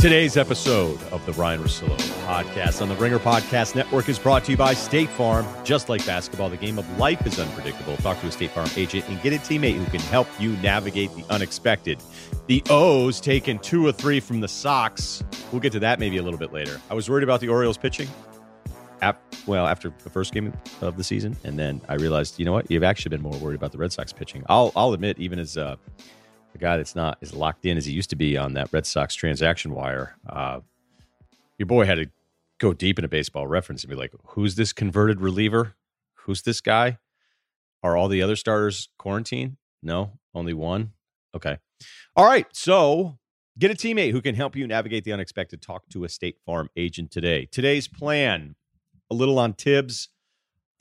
Today's episode of the Ryan Russillo podcast on the Ringer Podcast Network is brought to you by State Farm. Just like basketball, the game of life is unpredictable. Talk to a State Farm agent and get a teammate who can help you navigate the unexpected. The O's taking 2 of 3 from the Sox. We'll get to that maybe a little bit later. I was worried about the Orioles pitching. After the first game of the season, and then I realized, you know what? You've actually been more worried about the Red Sox pitching. I'll admit, even as a guy that's not as locked in as he used to be on that Red Sox transaction wire, your boy had to go deep into Baseball Reference and be like, who's this converted reliever? Who's this guy? Are all the other starters quarantined? No, only one. Okay. All right. So get a teammate who can help you navigate the unexpected. Talk to a State Farm agent today. Today's plan, a little on Tibbs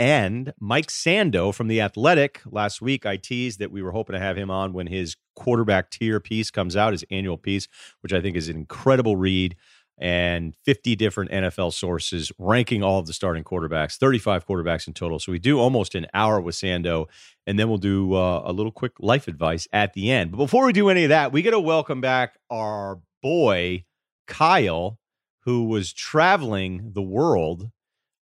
and Mike Sando from The Athletic. Last week, I teased that we were hoping to have him on when his quarterback tier piece comes out, his annual piece, which I think is an incredible read, and 50 different NFL sources ranking all of the starting quarterbacks, 35 quarterbacks in total. So we do almost an hour with Sando, and then we'll do a little quick life advice at the end. But before we do any of that, we got to welcome back our boy, Kyle, who was traveling the world.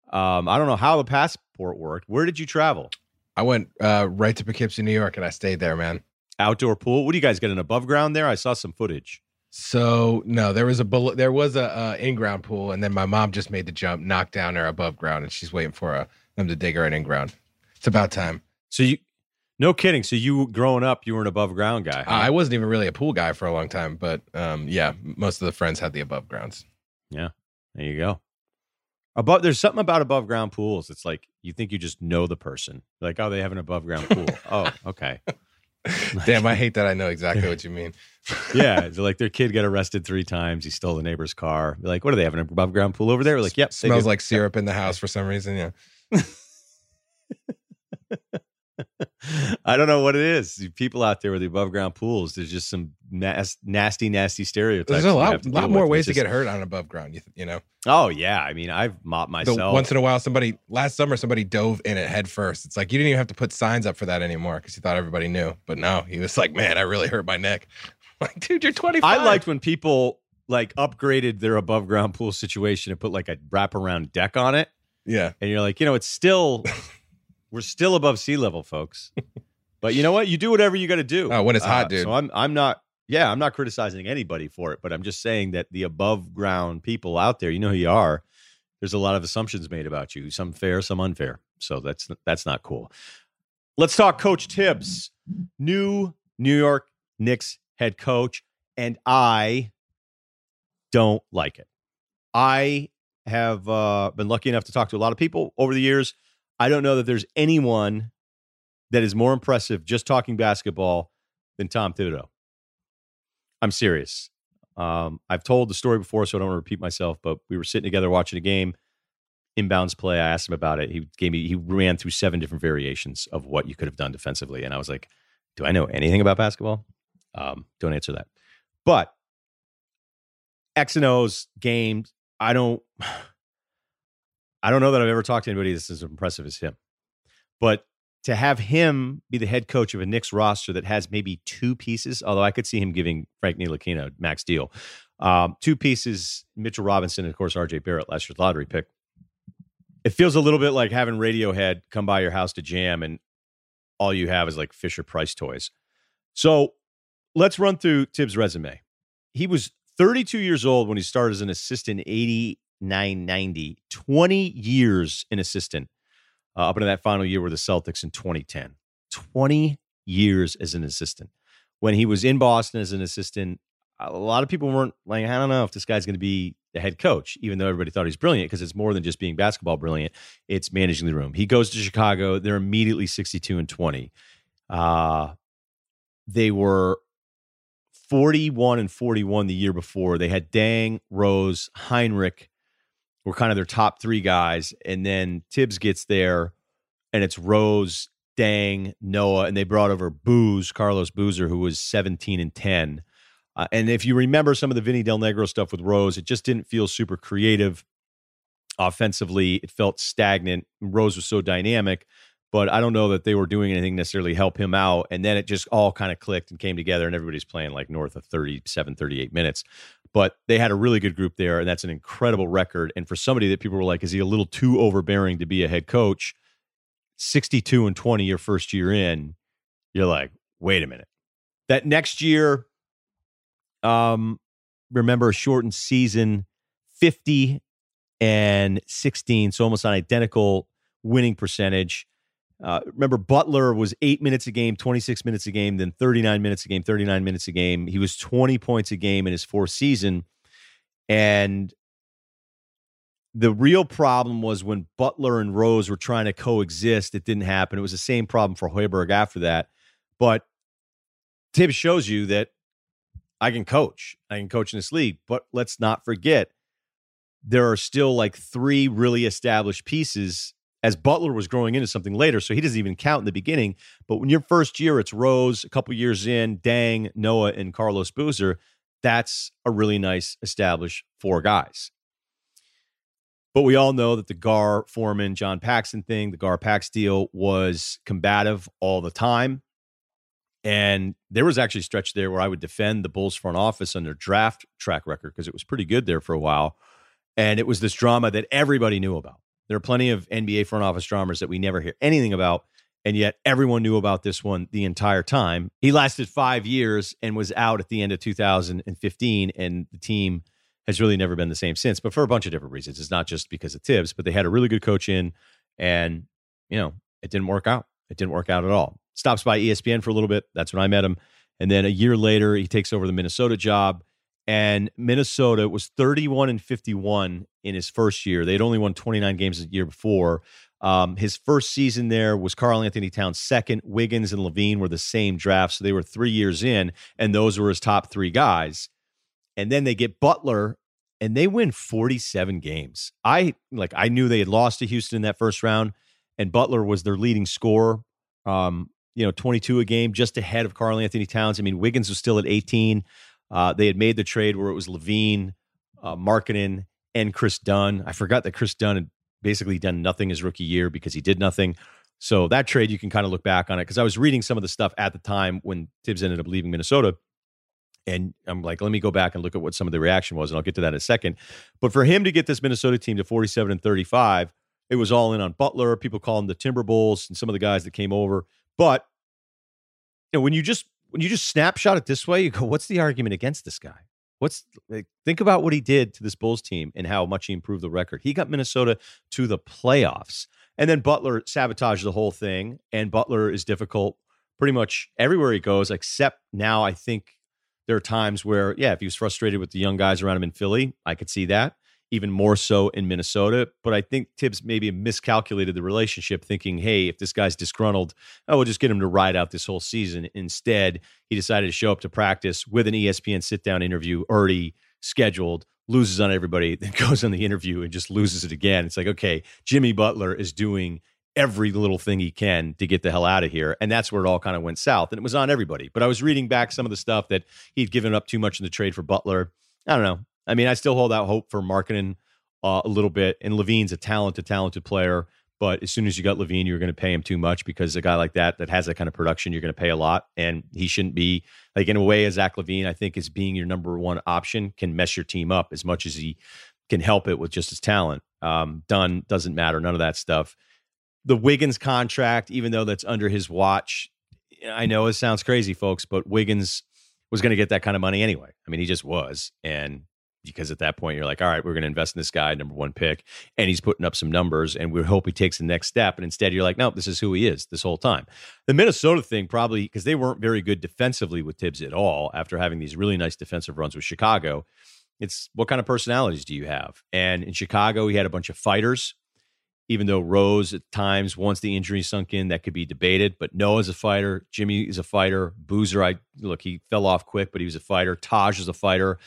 I don't know how the passport worked. Where did you travel? I went right to Poughkeepsie, New York, and I stayed there, man. Outdoor pool. What do you guys get, an above ground there? I saw some footage. So no, there was a in-ground pool, and then my mom just made the jump, knocked down her above ground, and she's waiting for them to dig her an in-ground. It's about time. So you, no kidding. So you, growing up, you were an above ground guy. Huh? I wasn't even really a pool guy for a long time, but yeah, most of the friends had the above grounds. Yeah, there you go. Above, there's something about above ground pools. It's like you think you just know the person. You're like, oh, they have an above ground pool. Oh, okay. Damn, I hate that. I know exactly what you mean. Yeah, it's like their kid got arrested 3 times. He stole the neighbor's car. You're like, what do they have, an above ground pool over there? We're like, yep. Smells like syrup in the house for some reason. Yeah. I don't know what it is. People out there with the above ground pools, there's just some nasty stereotypes. There's a lot more ways to get hurt on above ground, you know? Oh, yeah. I mean, I've mopped myself. Once in a while, last summer, somebody dove in it head first. It's like, you didn't even have to put signs up for that anymore because you thought everybody knew. But no, he was like, man, I really hurt my neck. I'm like, dude, you're 25. I liked when people like upgraded their above ground pool situation and put like a wraparound deck on it. Yeah. And you're like, you know, it's still... We're still above sea level, folks. But you know what? You do whatever you got to do. Oh, when it's hot, dude. So I'm not criticizing anybody for it, but I'm just saying that the above ground people out there, you know who you are. There's a lot of assumptions made about you, some fair, some unfair. So that's not cool. Let's talk Coach Tibbs, new New York Knicks head coach, and I don't like it. I have been lucky enough to talk to a lot of people over the years. I don't know that there's anyone that is more impressive just talking basketball than Tom Thibodeau. I'm serious. I've told the story before, so I don't want to repeat myself, but we were sitting together watching a game, inbounds play. I asked him about it. He ran through 7 different variations of what you could have done defensively. And I was like, do I know anything about basketball? Don't answer that. But X and O's games, I don't know that I've ever talked to anybody that's as impressive as him. But to have him be the head coach of a Knicks roster that has maybe 2 pieces, although I could see him giving Frank Ntilikina max deal, 2 pieces, Mitchell Robinson, and of course, RJ Barrett, last year's lottery pick. It feels a little bit like having Radiohead come by your house to jam and all you have is like Fisher-Price toys. So let's run through Tibbs' resume. He was 32 years old when he started as an assistant, 89-90, 20 years an assistant up into that final year with the Celtics in 2010. 20 years as an assistant. When he was in Boston as an assistant, a lot of people weren't like, I don't know if this guy's going to be the head coach, even though everybody thought he's brilliant, because it's more than just being basketball brilliant. It's managing the room. He goes to Chicago. They're immediately 62-20. They were 41-41 the year before. They had Dang, Rose, Heinrich, were kind of their top 3 guys. And then Tibbs gets there, and it's Rose, Dang, Noah, and they brought over Booz, Carlos Boozer, who was 17-10. And if you remember some of the Vinny Del Negro stuff with Rose, it just didn't feel super creative. Offensively, it felt stagnant. Rose was so dynamic, but I don't know that they were doing anything necessarily help him out. And then it just all kind of clicked and came together, and everybody's playing like north of 37, 38 minutes. But they had a really good group there, and that's an incredible record. And for somebody that people were like, is he a little too overbearing to be a head coach? 62-20 your first year in, you're like, wait a minute. That next year, remember, a shortened season, 50-16, so almost an identical winning percentage. Remember, Butler was 8 minutes a game, 26 minutes a game, then 39 minutes a game, 39 minutes a game. He was 20 points a game in his fourth season. And the real problem was when Butler and Rose were trying to coexist, it didn't happen. It was the same problem for Hoiberg after that. But Tibbs shows you that I can coach. I can coach in this league. But let's not forget, there are still like three really established pieces as Butler was growing into something later, so he doesn't even count in the beginning. But when your first year, it's Rose, a couple years in, Dang, Noah, and Carlos Boozer, that's a really nice established four guys. But we all know that the Gar Foreman, John Paxson thing, the Gar Pax deal was combative all the time. And there was actually a stretch there where I would defend the Bulls front office on their draft track record because it was pretty good there for a while. And it was this drama that everybody knew about. There are plenty of NBA front office dramas that we never hear anything about, and yet everyone knew about this one the entire time. He lasted 5 years and was out at the end of 2015, and the team has really never been the same since, but for a bunch of different reasons. It's not just because of Tibbs, but they had a really good coach in, and it didn't work out. It didn't work out at all. Stops by ESPN for a little bit. That's when I met him. And then a year later, he takes over the Minnesota job. And Minnesota was 31-51 in his first year. They'd only won 29 games the year before. His first season there was Karl-Anthony Towns second. Wiggins and LaVine were the same draft, so they were 3 years in, and those were his top three guys. And then they get Butler, and they win 47 games. I knew they had lost to Houston in that first round, and Butler was their leading scorer. 22 a game, just ahead of Karl-Anthony Towns. I mean, Wiggins was still at 18. They had made the trade where it was LaVine, Markkanen, and Chris Dunn. I forgot that Chris Dunn had basically done nothing his rookie year because he did nothing. So that trade, you can kind of look back on it because I was reading some of the stuff at the time when Tibbs ended up leaving Minnesota. And I'm like, let me go back and look at what some of the reaction was, and I'll get to that in a second. But for him to get this Minnesota team to 47-35, it was all in on Butler. People call him the Timber Bulls and some of the guys that came over. But when you just snapshot it this way, you go, what's the argument against this guy? Think about what he did to this Bulls team and how much he improved the record. He got Minnesota to the playoffs. And then Butler sabotaged the whole thing, and Butler is difficult pretty much everywhere he goes, except now I think there are times where, if he was frustrated with the young guys around him in Philly, I could see that, even more so in Minnesota. But I think Tibbs maybe miscalculated the relationship, thinking, hey, if this guy's disgruntled, we'll just get him to ride out this whole season. Instead, he decided to show up to practice with an ESPN sit-down interview already scheduled, loses on everybody, then goes on the interview and just loses it again. It's like, okay, Jimmy Butler is doing every little thing he can to get the hell out of here. And that's where it all kind of went south. And it was on everybody. But I was reading back some of the stuff that he'd given up too much in the trade for Butler. I don't know. I mean, I still hold out hope for Markkanen a little bit. And LaVine's a talented player. But as soon as you got LaVine, you're going to pay him too much, because a guy like that has that kind of production, you're going to pay a lot. And he shouldn't be, like, in a way, as Zach LaVine, I think, is being your number one option can mess your team up as much as he can help it with just his talent. Dunn doesn't matter. None of that stuff. The Wiggins contract, even though that's under his watch, I know it sounds crazy, folks, but Wiggins was going to get that kind of money anyway. I mean, he just was. And because at that point, you're like, all right, we're going to invest in this guy, number one pick, and he's putting up some numbers, and we hope he takes the next step. And instead, you're like, no, this is who he is this whole time. The Minnesota thing, probably because they weren't very good defensively with Tibbs at all after having these really nice defensive runs with Chicago. It's what kind of personalities do you have? And in Chicago, he had a bunch of fighters, even though Rose at times, once the injury sunk in, that could be debated. But Noah's a fighter. Jimmy is a fighter. Boozer, he fell off quick, but he was a fighter. Taj is a fighter.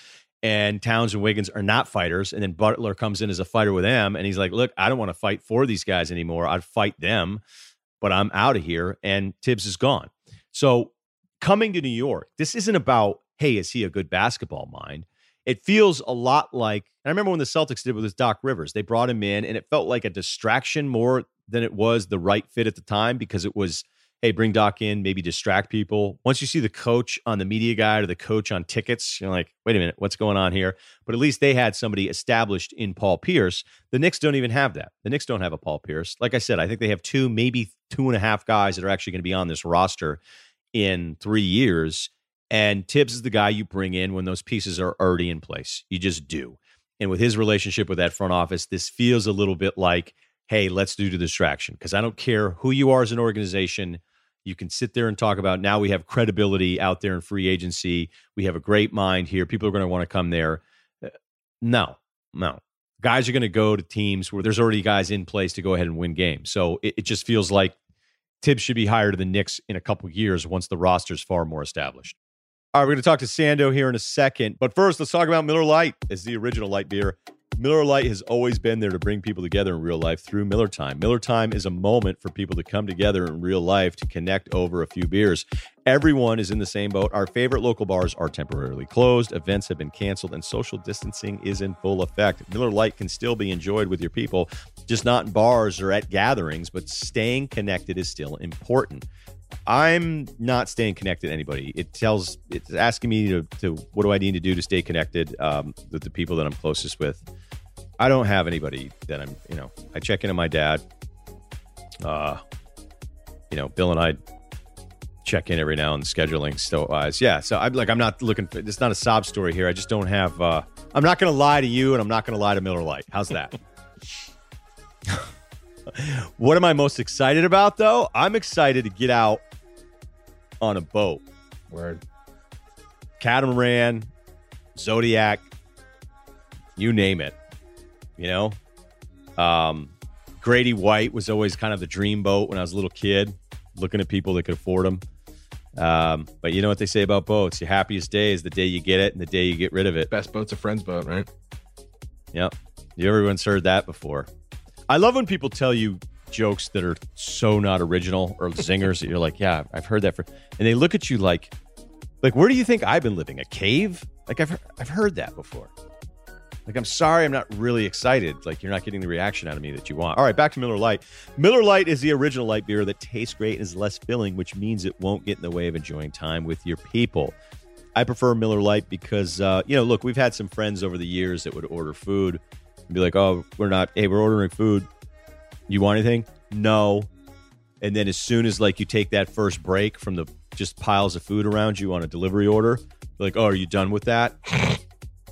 And Towns and Wiggins are not fighters. And then Butler comes in as a fighter with them. And he's like, look, I don't want to fight for these guys anymore. I'd fight them, but I'm out of here. And Tibbs is gone. So coming to New York, this isn't about, hey, is he a good basketball mind? It feels a lot like, and I remember when the Celtics did with this Doc Rivers, they brought him in and it felt like a distraction more than it was the right fit at the time, because it was hey, bring Doc in, maybe distract people. Once you see the coach on the media guide or the coach on tickets, you're like, wait a minute, what's going on here? But at least they had somebody established in Paul Pierce. The Knicks don't even have that. The Knicks don't have a Paul Pierce. Like I said, I think they have two, maybe 2.5 guys that are actually going to be on this roster in 3 years. And Tibbs is the guy you bring in when those pieces are already in place. You just do. And with his relationship with that front office, this feels a little bit like, hey, let's do the distraction, because I don't care who you are as an organization. You can sit there and talk about, now we have credibility out there in free agency. We have a great mind here. People are going to want to come there. No. Guys are going to go to teams where there's already guys in place to go ahead and win games. So it just feels like Tibbs should be hired to the Knicks in a couple years once the roster's far more established. All right, we're going to talk to Sando here in a second. But first, let's talk about Miller Lite. It's the original light beer. Miller Lite has always been there to bring people together in real life through Miller Time. Miller Time is a moment for people to come together in real life to connect over a few beers. Everyone is in the same boat. Our favorite local bars are temporarily closed. Events have been canceled, and social distancing is in full effect. Miller Lite can still be enjoyed with your people, just not in bars or at gatherings, but staying connected is still important. I'm not staying connected to anybody. It's asking me to what do I need to do to stay connected with the people that I'm closest with. I don't have anybody that I'm, I check in on my dad. Bill and I check in every now and scheduling stowaway. Yeah. So I'm not looking for, it's not a sob story here. I just don't have, I'm not going to lie to you and I'm not going to lie to Miller Lite. How's that? What am I most excited about, though? I'm excited to get out on a boat. Word. Catamaran, Zodiac, you name it. Grady White was always kind of the dream boat when I was a little kid, looking at people that could afford them. But you know what they say about boats? Your happiest day is the day you get it and the day you get rid of it. Best boat's a friend's boat, right? Yep. Everyone's heard that before. I love when people tell you jokes that are so not original or zingers that you're like, yeah, I've heard that. And they look at you like, where do you think I've been living? A cave? Like, I've heard that before. Like, I'm sorry, I'm not really excited. Like, you're not getting the reaction out of me that you want. All right, back to Miller Lite. Miller Lite is the original light beer that tastes great and is less filling, which means it won't get in the way of enjoying time with your people. I prefer Miller Lite because, look, we've had some friends over the years that would order food. Be like, oh, we're ordering food. You want anything? No. And then as soon as you take that first break from the just piles of food around you on a delivery order, like, oh, are you done with that?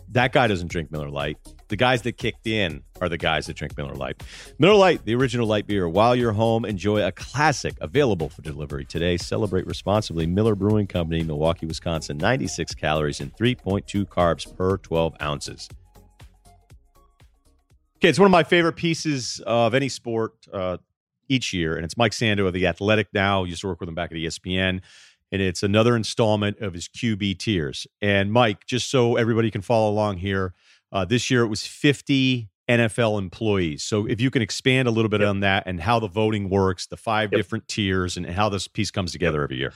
That guy doesn't drink Miller Lite. The guys that kicked in are the guys that drink Miller Lite. Miller Lite, the original light beer. While you're home, enjoy a classic available for delivery today. Celebrate responsibly. Miller Brewing Company, Milwaukee, Wisconsin. 96 calories and 3.2 carbs per 12 ounces. Okay, it's one of my favorite pieces of any sport each year, and it's Mike Sando of The Athletic now. Used to work with him back at ESPN, and it's another installment of his QB tiers. And Mike, just so everybody can follow along here, this year it was 50 NFL employees. So if you can expand a little bit on that and how the voting works, the five different tiers, and how this piece comes together every year.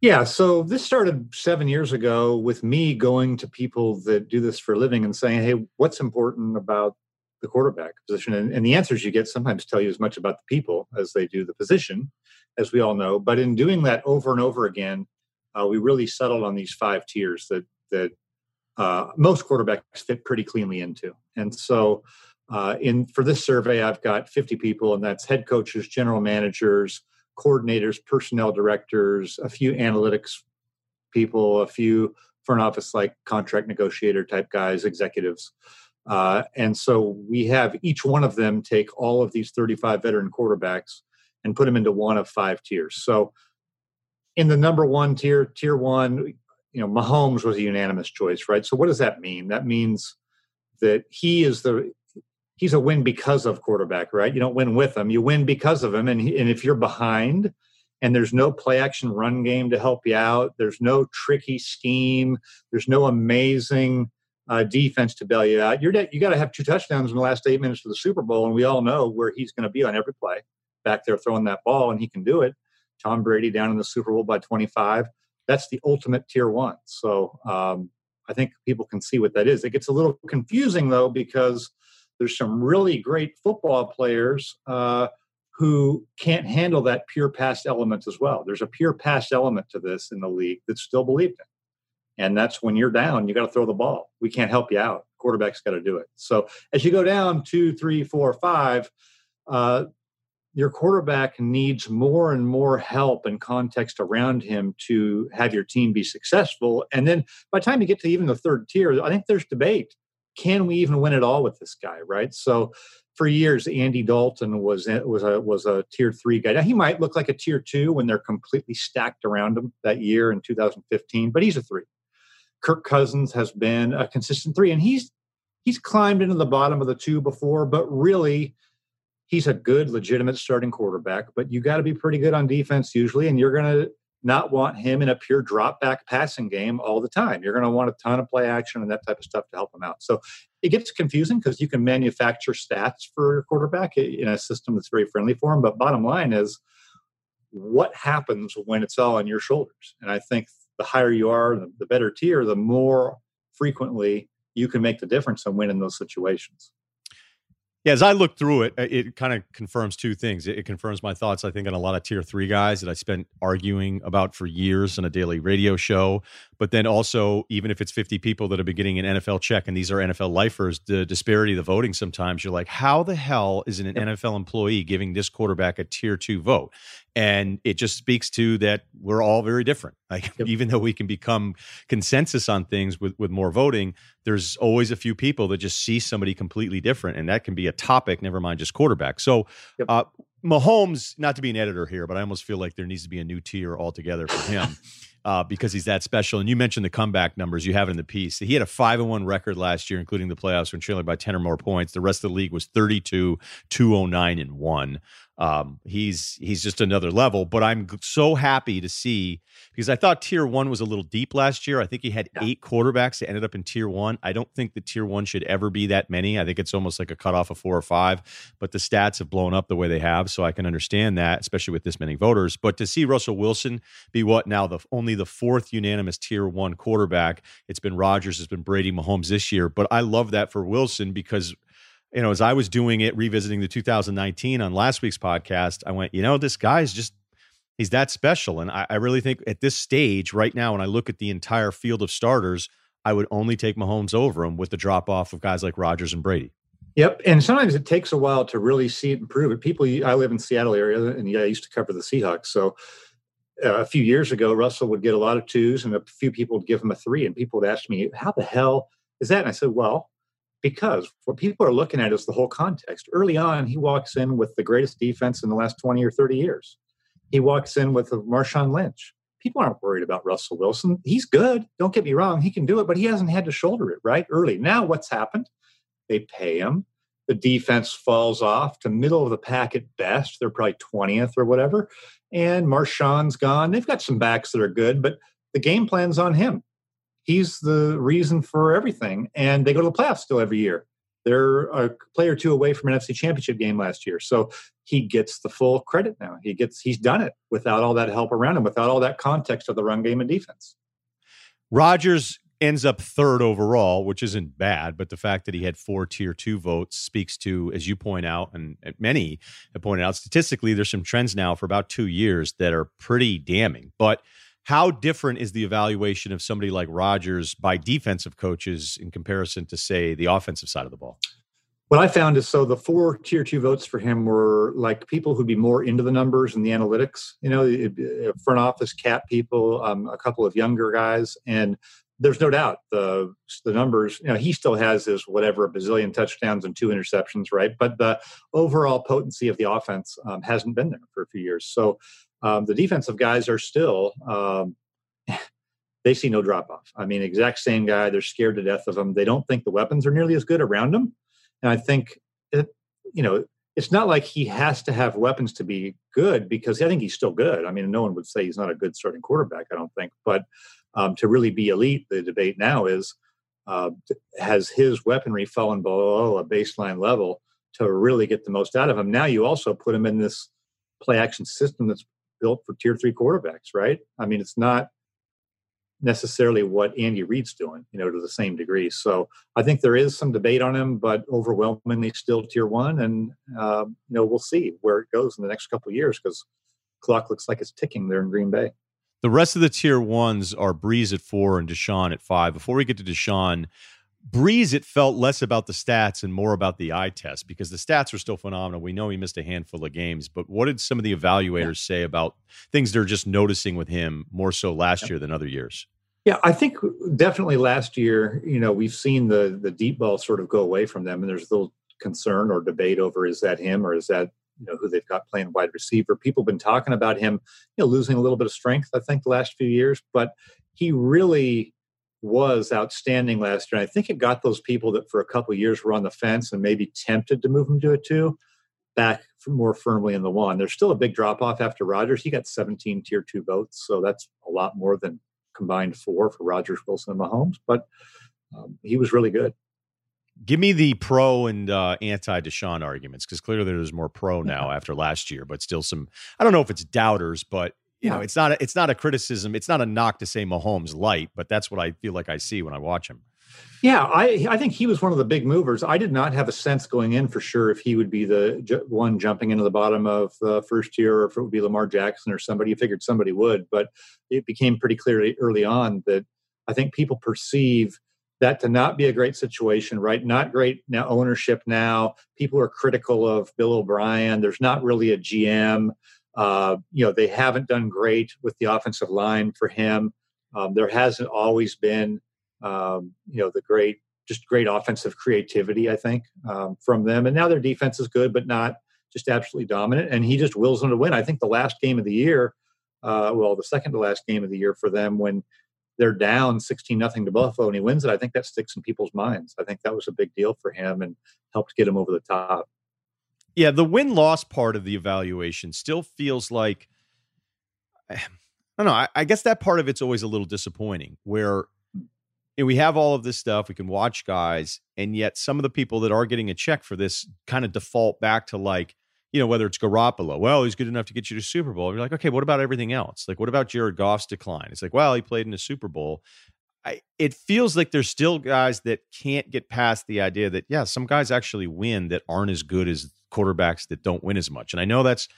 Yeah, so this started 7 years ago with me going to people that do this for a living and saying, hey, what's important about the quarterback position, and the answers you get sometimes tell you as much about the people as they do the position, as we all know. But in doing that over and over again, we really settled on these five tiers that most quarterbacks fit pretty cleanly into. And so, for this survey, I've got 50 people, and that's head coaches, general managers, coordinators, personnel directors, a few analytics people, a few front office like contract negotiator type guys, executives. And so we have each one of them take all of these 35 veteran quarterbacks and put them into one of five tiers. So in the number one tier one, Mahomes was a unanimous choice, right? So what does that mean? That means that he's a win because of quarterback, right? You don't win with him, you win because of him. And if you're behind and there's no play action run game to help you out, there's no tricky scheme, there's no amazing defense to bail you out. You got to have two touchdowns in the last 8 minutes of the Super Bowl, and we all know where he's going to be on every play. Back there throwing that ball, and he can do it. Tom Brady down in the Super Bowl by 25. That's the ultimate tier one. So I think people can see what that is. It gets a little confusing, though, because there's some really great football players who can't handle that pure past element as well. There's a pure past element to this in the league that's still believed in. And that's when you're down, you got to throw the ball. We can't help you out. Quarterback's got to do it. So as you go down 2, 3, 4, 5, your quarterback needs more and more help and context around him to have your team be successful. And then by the time you get to even the third tier, I think there's debate. Can we even win it all with this guy, right? So for years, Andy Dalton was a tier 3 guy. Now, he might look like a tier 2 when they're completely stacked around him that year in 2015, but he's a 3. Kirk Cousins has been a consistent 3, and he's climbed into the bottom of the 2 before, but really he's a good, legitimate starting quarterback. But you got to be pretty good on defense usually, and you're going to not want him in a pure drop-back passing game all the time. You're going to want a ton of play action and that type of stuff to help him out. So it gets confusing because you can manufacture stats for a quarterback in a system that's very friendly for him. But bottom line is, what happens when it's all on your shoulders? And I think the higher you are, the better tier, the more frequently you can make the difference and win in those situations. Yeah, as I look through it, it kind of confirms two things. It confirms my thoughts, I think, on a lot of tier 3 guys that I spent arguing about for years on a daily radio show. But then also, even if it's 50 people that have been getting an NFL check, and these are NFL lifers, the disparity of the voting sometimes, you're like, how the hell is an NFL employee giving this quarterback a tier 2 vote? And it just speaks to that we're all very different. Like, even though we can become consensus on things with more voting, there's always a few people that just see somebody completely different. And that can be a topic, never mind just quarterback. So Mahomes, not to be an editor here, but I almost feel like there needs to be a new tier altogether for him because he's that special. And you mentioned the comeback numbers you have in the piece. He had a 5-1 record last year, including the playoffs, when trailing by 10 or more points. The rest of the league was 32, 209-1. He's just another level, but I'm so happy to see, because I thought tier 1 was a little deep last year. I think he had 8 quarterbacks that ended up in tier 1. I don't think the tier 1 should ever be that many. I think it's almost like a cutoff of 4 or 5, but the stats have blown up the way they have. So I can understand that, especially with this many voters, but to see Russell Wilson be what now only the 4th unanimous tier 1 quarterback. It's been Rodgers, it's been Brady, Mahomes this year, but I love that for Wilson because, you know, as I was doing it, revisiting the 2019 on last week's podcast, I went, you know, this guy's just, he's that special. And I really think at this stage right now, when I look at the entire field of starters, I would only take Mahomes over him with the drop off of guys like Rodgers and Brady. Yep. And sometimes it takes a while to really see it and prove it. People, I live in the Seattle area, and I used to cover the Seahawks. So a few years ago, Russell would get a lot of 2s and a few people would give him a 3. And people would ask me, how the hell is that? And I said, well, because what people are looking at is the whole context. Early on, he walks in with the greatest defense in the last 20 or 30 years. He walks in with Marshawn Lynch. People aren't worried about Russell Wilson. He's good. Don't get me wrong. He can do it, but he hasn't had to shoulder it right early. Now what's happened? They pay him. The defense falls off to middle of the pack at best. They're probably 20th or whatever. And Marshawn's gone. They've got some backs that are good, but the game plan's on him. He's the reason for everything. And they go to the playoffs still every year. They're a play or 2 away from an NFC championship game last year. So he gets the full credit now. He's done it without all that help around him, without all that context of the run game and defense. Rodgers ends up 3rd overall, which isn't bad, but the fact that he had 4 tier 2 votes speaks to, as you point out, and many have pointed out, statistically, there's some trends now for about 2 years that are pretty damning. But how different is the evaluation of somebody like Rodgers by defensive coaches in comparison to, say, the offensive side of the ball? What I found is, so the 4 tier 2 votes for him were like people who'd be more into the numbers and the analytics, you know, front office cap people, a couple of younger guys. And there's no doubt the numbers, you know, he still has his whatever, a bazillion touchdowns and 2 interceptions, right? But the overall potency of the offense hasn't been there for a few years. So the defensive guys are still, they see no drop-off. I mean, exact same guy. They're scared to death of him. They don't think the weapons are nearly as good around him. And I think, it's not like he has to have weapons to be good, because I think he's still good. I mean, no one would say he's not a good starting quarterback, I don't think. But to really be elite, the debate now is, has his weaponry fallen below a baseline level to really get the most out of him? Now you also put him in this play-action system that's built for tier 3 quarterbacks, right? I mean, it's not necessarily what Andy Reid's doing, you know, to the same degree. So I think there is some debate on him, but overwhelmingly still tier one. And, you know, we'll see where it goes in the next couple of years because clock looks like it's ticking there in Green Bay. The rest of the tier ones are Brees at 4 and Deshaun at 5. Before we get to Deshaun, Brees, it felt less about the stats and more about the eye test because the stats are still phenomenal. We know he missed a handful of games, but what did some of the evaluators say about things they're just noticing with him more so last year than other years? Yeah, I think definitely last year, you know, we've seen the deep ball sort of go away from them, and there's a little concern or debate over is that him or is that, you know, who they've got playing wide receiver. People have been talking about him, you know, losing a little bit of strength, I think, the last few years, but he really was outstanding last year. And I think it got those people that for a couple of years were on the fence and maybe tempted to move him to a 2 back more firmly in the 1. There's still a big drop-off after Rodgers. He got 17 tier 2 votes, so that's a lot more than combined 4 for Rodgers, Wilson, and Mahomes, but he was really good. Give me the pro and anti-Deshaun arguments, because clearly there's more pro now after last year, but still some, I don't know if it's doubters, but you know, it's not a criticism. It's not a knock to say Mahomes light, but that's what I feel like I see when I watch him. Yeah, I think he was one of the big movers. I did not have a sense going in for sure if he would be the one jumping into the bottom of the first tier or if it would be Lamar Jackson or somebody. You figured somebody would, but it became pretty clear early on that I think people perceive that to not be a great situation, right? Not great now ownership now. People are critical of Bill O'Brien. There's not really a GM. You know, they haven't done great with the offensive line for him. There hasn't always been, you know, great offensive creativity, I think, from them. And now their defense is good, but not just absolutely dominant. And he just wills them to win. I think the last game of the year, the second to last game of the year for them, when they're down 16-0 to Buffalo and he wins it, I think that sticks in people's minds. I think that was a big deal for him and helped get him over the top. Yeah, the win-loss part of the evaluation still feels like, I don't know, I guess that part of it's always a little disappointing where, you know, we have all of this stuff, we can watch guys, and yet some of the people that are getting a check for this kind of default back to like, you know, whether it's Garoppolo, well, he's good enough to get you to Super Bowl. You're like, okay, what about everything else? Like, what about Jared Goff's decline? It's like, well, he played in a Super Bowl. It feels like there's still guys that can't get past the idea that, yeah, some guys actually win that aren't as good as quarterbacks that don't win as much. And I know that's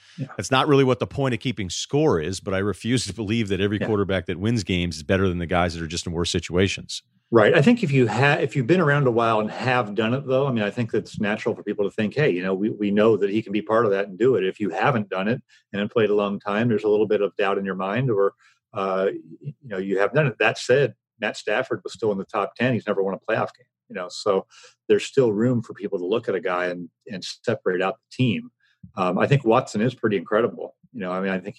not really what the point of keeping score is, but I refuse to believe that every quarterback that wins games is better than the guys that are just in worse situations. Right. I think if you've been around a while and have done it though, I mean, I think that's natural for people to think, hey, you know, we know that he can be part of that and do it. If you haven't done it and played a long time, there's a little bit of doubt in your mind or, you know, you have done it. That said, Matt Stafford was still in the top 10. He's never won a playoff game, you know, so there's still room for people to look at a guy and separate out the team. I think Watson is pretty incredible. You know, I mean, I think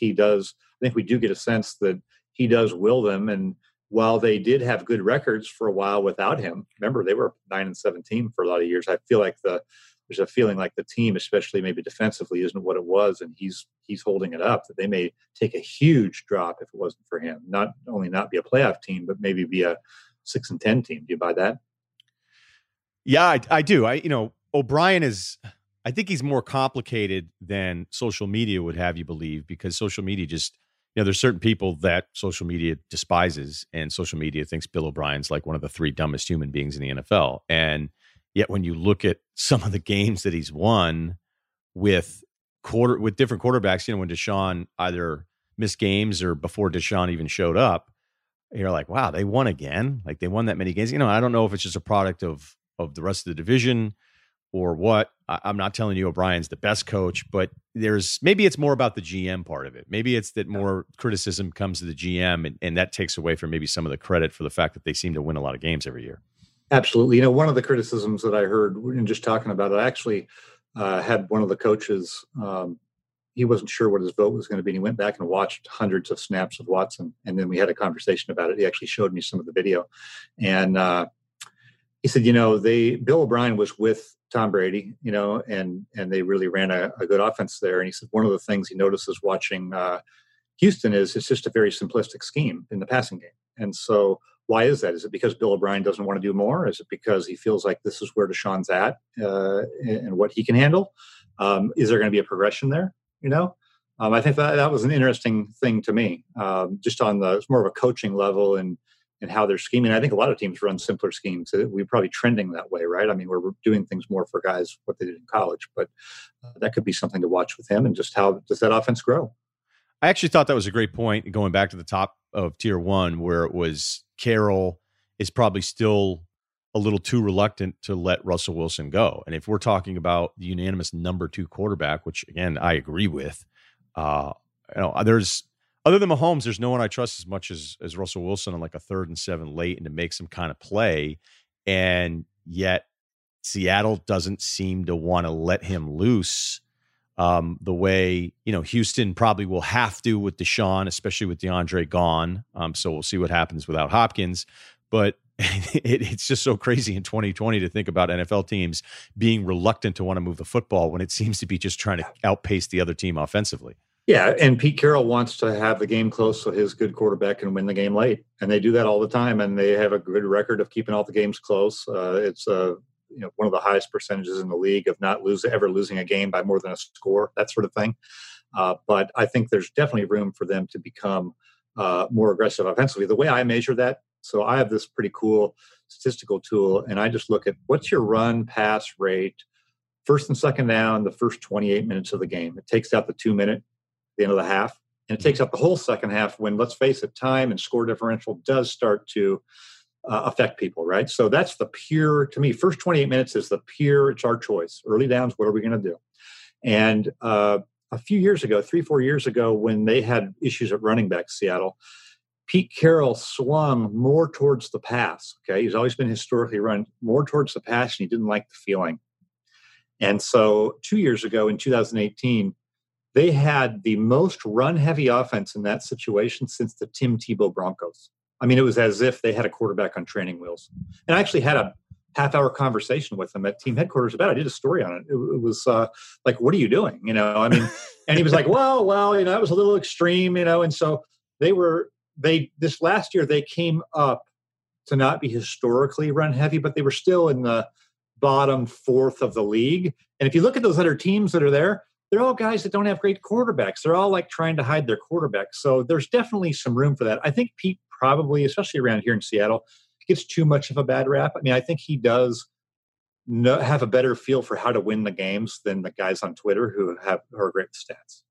we do get a sense that he does will them. And while they did have good records for a while without him, remember they were 9-17 for a lot of years. I feel like there's a feeling like the team, especially maybe defensively, isn't what it was. And he's holding it up, that they may take a huge drop if it wasn't for him, not only not be a playoff team, but maybe be a 6-10 team. Do you buy that? Yeah, I do. You know, O'Brien is, I think he's more complicated than social media would have you believe, because social media just, you know, there's certain people that social media despises, and social media thinks Bill O'Brien's like one of the 3 dumbest human beings in the NFL. And yet when you look at some of the games that he's won with different quarterbacks, you know, when Deshaun either missed games or before Deshaun even showed up, you're like, wow, they won again. Like they won that many games. You know, I don't know if it's just a product of the rest of the division or what. I'm not telling you O'Brien's the best coach, but there's, maybe it's more about the GM part of it. Maybe it's that more criticism comes to the GM and that takes away from maybe some of the credit for the fact that they seem to win a lot of games every year. Absolutely. You know, one of the criticisms that I heard in just talking about it, I actually had one of the coaches, he wasn't sure what his vote was going to be. And he went back and watched hundreds of snaps of Watson. And then we had a conversation about it. He actually showed me some of the video. And he said, you know, Bill O'Brien was with Tom Brady, you know, and they really ran a good offense there. And he said one of the things he notices watching Houston is it's just a very simplistic scheme in the passing game. And so why is that? Is it because Bill O'Brien doesn't want to do more? Is it because he feels like this is where Deshaun's at and what he can handle? Is there going to be a progression there? You know, I think that was an interesting thing to me, just on it's more of a coaching level and and how they're scheming. I think a lot of teams run simpler schemes. We're probably trending that way, right? I mean, we're doing things more for guys what they did in college, but that could be something to watch with him. And just how does that offense grow? I actually thought that was a great point going back to the top of tier one, where it was Carroll is probably still a little too reluctant to let Russell Wilson go. And if we're talking about the unanimous number two quarterback, which again, I agree with, you know, there's, other than Mahomes, there's no one I trust as much as Russell Wilson on like a 3rd and 7 late and to make some kind of play. And yet Seattle doesn't seem to want to let him loose the way, you know, Houston probably will have to with Deshaun, especially with DeAndre gone. So we'll see what happens without Hopkins. But it's just so crazy in 2020 to think about NFL teams being reluctant to want to move the football when it seems to be just trying to outpace the other team offensively. Yeah, and Pete Carroll wants to have the game close so his good quarterback can win the game late, and they do that all the time. And they have a good record of keeping all the games close. It's you know, one of the highest percentages in the league of not ever losing a game by more than a score, that sort of thing. But I think there's definitely room for them to become more aggressive offensively. The way I measure that, so I have this pretty cool statistical tool, and I just look at what's your run pass rate, 1st and 2nd down, the first 28 minutes of the game. It takes out the 2-minute. The end of the half, and it takes up the whole second half when, let's face it, time and score differential does start to affect people, right? So that's the pure, to me, first 28 minutes is the pure, it's our choice. Early downs, what are we going to do? And a few years ago, 3-4 years ago, when they had issues at running back Seattle, Pete Carroll swung more towards the pass, okay? He's always been historically run more towards the pass, and he didn't like the feeling. And so 2 years ago in 2018, they had the most run-heavy offense in that situation since the Tim Tebow Broncos. I mean, it was as if they had a quarterback on training wheels. And I actually had a half-hour conversation with him at team headquarters about it. I did a story on it. It was like, what are you doing? You know, I mean, and he was like, well, you know, that was a little extreme, you know. And so this last year, they came up to not be historically run-heavy, but they were still in the bottom 4th of the league. And if you look at those other teams that are there, they're all guys that don't have great quarterbacks. They're all like trying to hide their quarterbacks. So there's definitely some room for that. I think Pete probably, especially around here in Seattle, gets too much of a bad rap. I mean, I think he does have a better feel for how to win the games than the guys on Twitter who are great stats.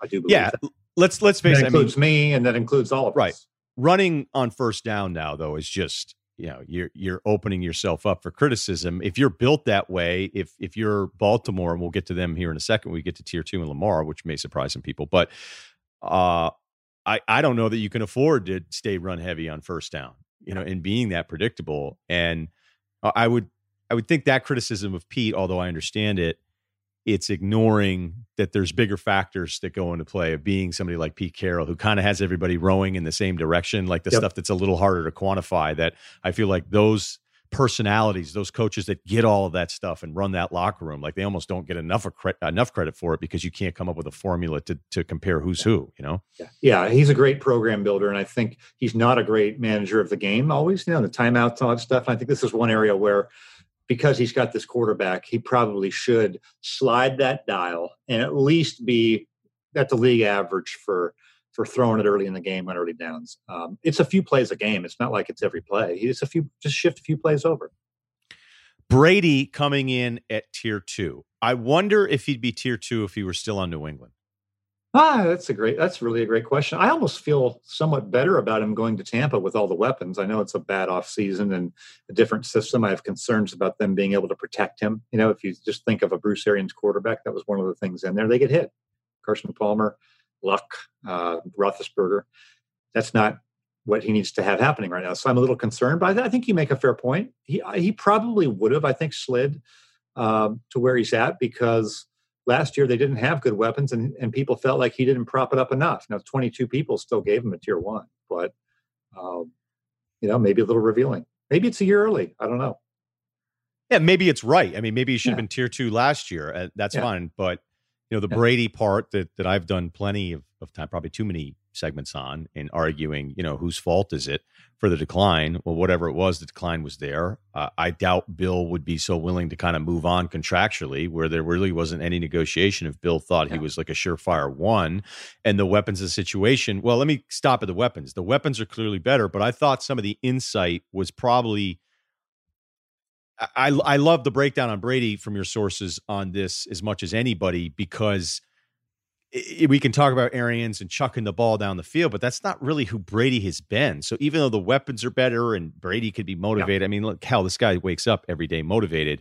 I do believe that. Yeah, let's face it. That includes me, and that includes all of us. Running on 1st down now, though, is just, you know, you're opening yourself up for criticism. If you're built that way, if you're Baltimore, and we'll get to them here in a second, we get to tier 2 and Lamar, which may surprise some people, but I don't know that you can afford to stay run heavy on 1st down, you know, and being that predictable. And I would think that criticism of Pete, although I understand it, it's ignoring that there's bigger factors that go into play of being somebody like Pete Carroll, who kind of has everybody rowing in the same direction, like the stuff that's a little harder to quantify. That I feel like those personalities, those coaches that get all of that stuff and run that locker room, like they almost don't get enough credit for it, because you can't come up with a formula to compare who's who, you know? Yeah, he's a great program builder, and I think he's not a great manager of the game always, you know, the timeouts and all that stuff. And I think this is one area where, because he's got this quarterback, he probably should slide that dial and at least be at the league average for throwing it early in the game on early downs. It's a few plays a game. It's not like it's every play. It's just shift a few plays over. Brady coming in at tier 2. I wonder if he'd be tier 2 if he were still on New England. That's really a great question. I almost feel somewhat better about him going to Tampa with all the weapons. I know it's a bad off season and a different system. I have concerns about them being able to protect him. You know, if you just think of a Bruce Arians quarterback, that was one of the things in there. They get hit. Carson Palmer, Luck, Roethlisberger. That's not what he needs to have happening right now. So I'm a little concerned, but I think you make a fair point. He probably would have, I think, slid to where he's at, because last year, they didn't have good weapons, and people felt like he didn't prop it up enough. Now, 22 people still gave him a tier 1, but, you know, maybe a little revealing. Maybe it's a year early. I don't know. Yeah, maybe it's right. I mean, maybe he should have been tier 2 last year. That's fine. But, you know, the Brady part that I've done plenty of time, probably too many segments on and arguing, you know, whose fault is it for the decline? Well, whatever it was, the decline was there. I doubt Bill would be so willing to kind of move on contractually, where there really wasn't any negotiation if Bill thought he was like a surefire one. And the weapons of the situation, well, let me stop at the weapons. The weapons are clearly better, but I thought some of the insight was probably, I love the breakdown on Brady from your sources on this as much as anybody, because we can talk about Arians and chucking the ball down the field, but that's not really who Brady has been. So even though the weapons are better and Brady could be motivated, I mean, look, hell, this guy wakes up every day motivated,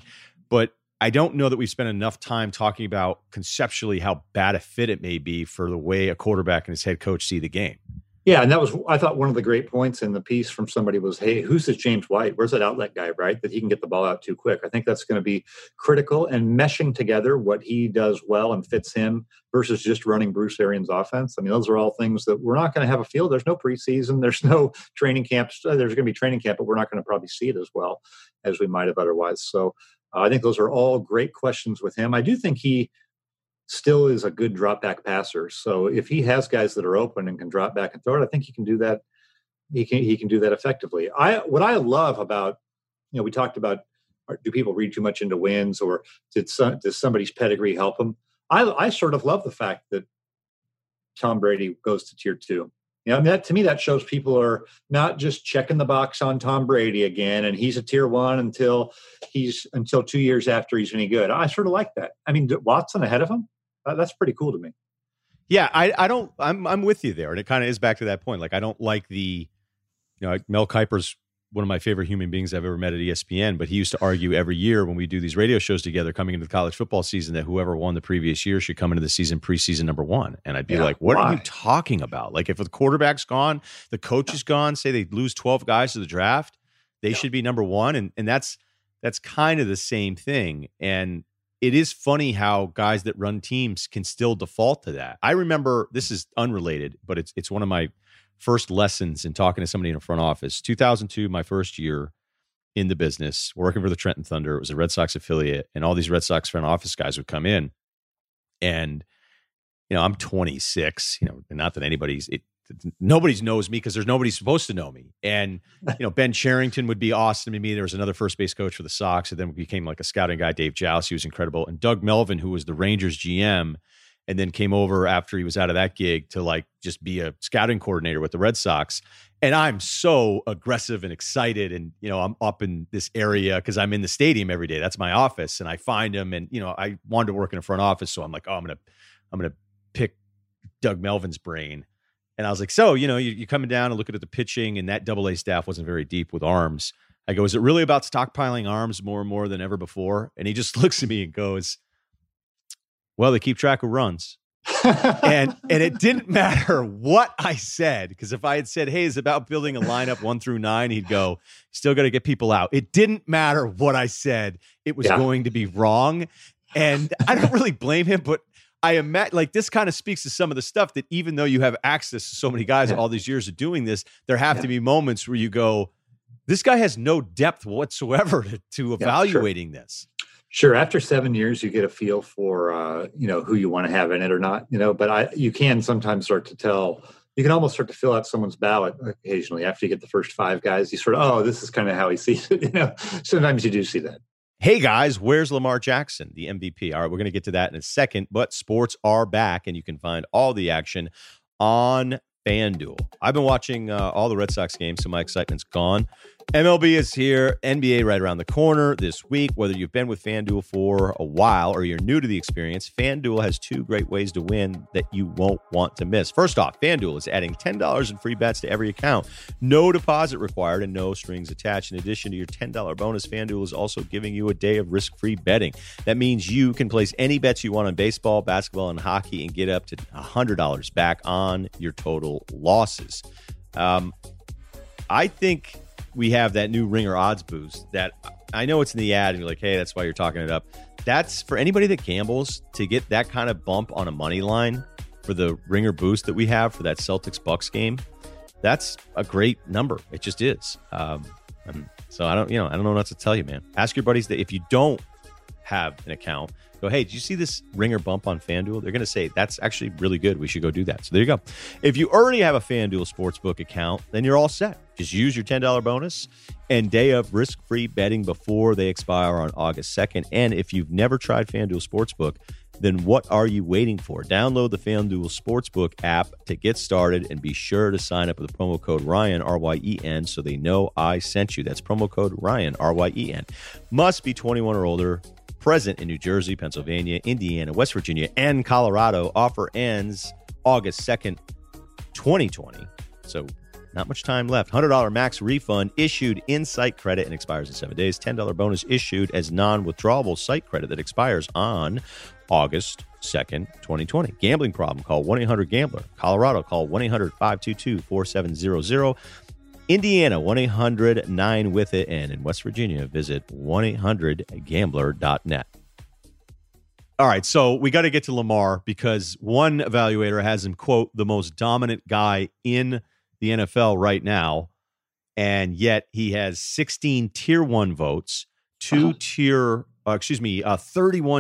but I don't know that we've spent enough time talking about conceptually how bad a fit it may be for the way a quarterback and his head coach see the game. Yeah, and that was, I thought, one of the great points in the piece from somebody was, hey, who's this James White? Where's that outlet guy, right? That he can get the ball out too quick. I think that's going to be critical, and meshing together what he does well and fits him versus just running Bruce Arians' offense. I mean, those are all things that we're not going to have a feel. There's no preseason. There's no training camps. There's going to be training camp, but we're not going to probably see it as well as we might have otherwise. So I think those are all great questions with him. I do think he still is a good drop back passer. So if he has guys that are open and can drop back and throw it, I think he can do that. He can do that effectively. What I love about, you know, we talked about, do people read too much into wins, or does somebody's pedigree help them? I sort of love the fact that Tom Brady goes to tier 2. You know, I mean, that, to me, that shows people are not just checking the box on Tom Brady again, and he's a tier 1 until 2 years after he's any good. I sort of like that. I mean, Watson ahead of him. That's pretty cool to me. Yeah, I'm with you there. And it kind of is back to that point. Like, I don't like the, you know, Mel Kiper's one of my favorite human beings I've ever met at ESPN, but he used to argue every year when we do these radio shows together coming into the college football season that whoever won the previous year should come into the season preseason number 1. And I'd be like, what are you talking about? Like, if the quarterback's gone, the coach is gone, say they lose 12 guys to the draft, they should be number 1. And that's kind of the same thing. And it is funny how guys that run teams can still default to that. I remember, this is unrelated, but it's one of my first lessons in talking to somebody in a front office. 2002, my first year in the business, working for the Trenton Thunder. It was a Red Sox affiliate, and all these Red Sox front office guys would come in. And, you know, I'm 26, you know, not that nobody knows me because there's nobody supposed to know me. And, you know, Ben Cherington would be awesome to me. There was another first base coach for the Sox, and then became like a scouting guy, Dave Jouse. He was incredible. And Doug Melvin, who was the Rangers GM, and then came over after he was out of that gig to like just be a scouting coordinator with the Red Sox. And I'm so aggressive and excited. And, you know, I'm up in this area because I'm in the stadium every day. That's my office. And I find him, and, you know, I wanted to work in a front office. So I'm like, oh, I'm going to pick Doug Melvin's brain. And I was like, so, you know, you're coming down and looking at the pitching, and that Double-A staff wasn't very deep with arms. I go, is it really about stockpiling arms more and more than ever before? And he just looks at me and goes, well, they keep track of runs. and it didn't matter what I said, because if I had said, hey, it's about building a lineup 1 through 9, he'd go, still got to get people out. It didn't matter what I said. It was going to be wrong. And I don't really blame him, but I imagine, like, this kind of speaks to some of the stuff that even though you have access to so many guys all these years of doing this, there have to be moments where you go, this guy has no depth whatsoever to evaluating this. Sure. After 7 years, you get a feel for, you know, who you want to have in it or not, you know, but you can sometimes start to tell, you can almost start to fill out someone's ballot occasionally after you get the first 5 guys. You sort of, oh, this is kind of how he sees it. You know, sometimes you do see that. Hey guys, where's Lamar Jackson, the MVP? All right, we're going to get to that in a second, but sports are back, and you can find all the action on FanDuel. I've been watching all the Red Sox games, so my excitement's gone. MLB is here, NBA right around the corner this week. Whether you've been with FanDuel for a while or you're new to the experience, FanDuel has 2 great ways to win that you won't want to miss. First off, FanDuel is adding $10 in free bets to every account. No deposit required and no strings attached. In addition to your $10 bonus, FanDuel is also giving you a day of risk-free betting. That means you can place any bets you want on baseball, basketball, and hockey and get up to $100 back on your total losses. I think we have that new Ringer odds boost that I know it's in the ad and you're like, hey, that's why you're talking it up. That's for anybody that gambles to get that kind of bump on a money line for the Ringer boost that we have for that Celtics-Bucks game. That's a great number. It just is. So I don't know what to tell you, man. Ask your buddies that if you don't have an account, go, hey, did you see this Ringer bump on FanDuel? They're going to say, that's actually really good. We should go do that. So there you go. If you already have a FanDuel Sportsbook account, then you're all set. Just use your $10 bonus and day of risk-free betting before they expire on August 2nd. And if you've never tried FanDuel Sportsbook, then what are you waiting for? Download the FanDuel Sportsbook app to get started and be sure to sign up with the promo code Ryan, R-Y-E-N, so they know I sent you. That's promo code Ryan, R-Y-E-N. Must be 21 or older, present in New Jersey, Pennsylvania, Indiana, West Virginia, and Colorado. Offer ends August 2nd, 2020. So not much time left. $100 max refund issued in site credit and expires in 7 days. $10 bonus issued as non-withdrawable site credit that expires on August 2nd, 2020. Gambling problem? Call 1-800-GAMBLER. Colorado, call 1-800-522-4700. Indiana, 1-800-9-WITH-IT. And in West Virginia, visit 1-800-GAMBLER.net. All right, so we got to get to Lamar because one evaluator has him, quote, the most dominant guy in the NFL right now, and yet he has 16 Tier 1 votes, 31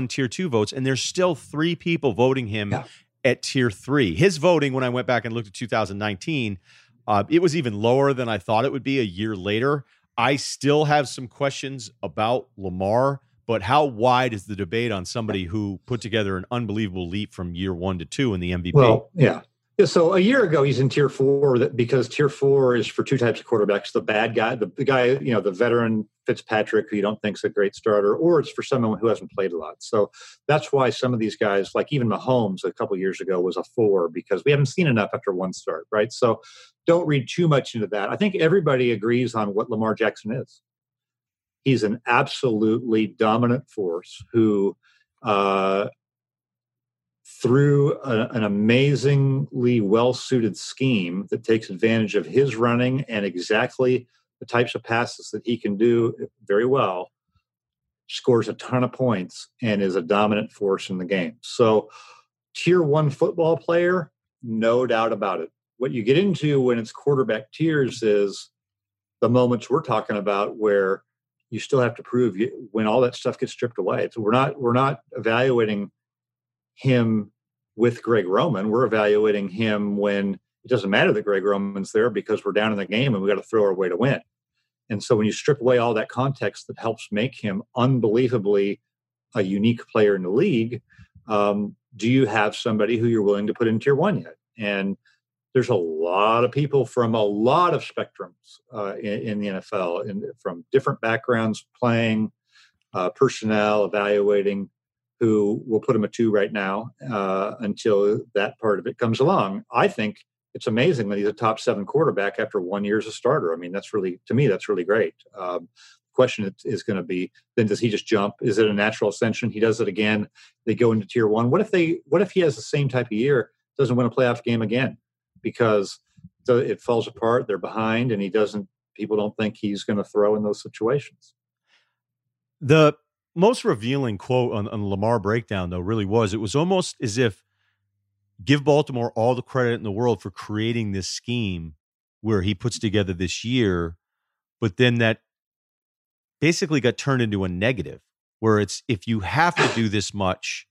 Tier 2 votes, and there's still three people voting him at Tier 3. His voting, when I went back and looked at 2019, it was even lower than I thought it would be a year later. I still have some questions about Lamar, but how wide is the debate on somebody who put together an unbelievable leap from year 1 to 2 in the MVP? Well, yeah. So a year ago, he's in Tier 4 because Tier 4 is for two types of quarterbacks, the bad guy, the guy, you know, the veteran Fitzpatrick, who you don't think is a great starter, or it's for someone who hasn't played a lot. So that's why some of these guys, like even Mahomes a couple of years ago, was a 4 because we haven't seen enough after one start, right? So don't read too much into that. I think everybody agrees on what Lamar Jackson is. He's an absolutely dominant force who through an amazingly well-suited scheme that takes advantage of his running and exactly the types of passes that he can do very well, scores a ton of points and is a dominant force in the game. So Tier 1 football player, no doubt about it. What you get into when it's quarterback tiers is the moments we're talking about where you still have to prove when all that stuff gets stripped away. So we're not evaluating him with Greg Roman. We're evaluating him when it doesn't matter that Greg Roman's there because we're down in the game and we got to throw our way to win. And so when you strip away all that context that helps make him unbelievably a unique player in the league, do you have somebody who you're willing to put in Tier 1 yet? And there's a lot of people from a lot of spectrums in the NFL, from different backgrounds, playing, personnel, evaluating, who will put him at 2 right now until that part of it comes along. I think it's amazing that he's a top 7 quarterback after 1 year as a starter. I mean, that's really, to me, that's really great. Question is going to be, then does he just jump? Is it a natural ascension? He does it again. They go into Tier 1. What if he has the same type of year, doesn't win a playoff game again because it falls apart, they're behind, and people don't think he's going to throw in those situations. The most revealing quote on the Lamar breakdown, though, really was, it was almost as if give Baltimore all the credit in the world for creating this scheme where he puts together this year, but then that basically got turned into a negative where it's, if you have to do this much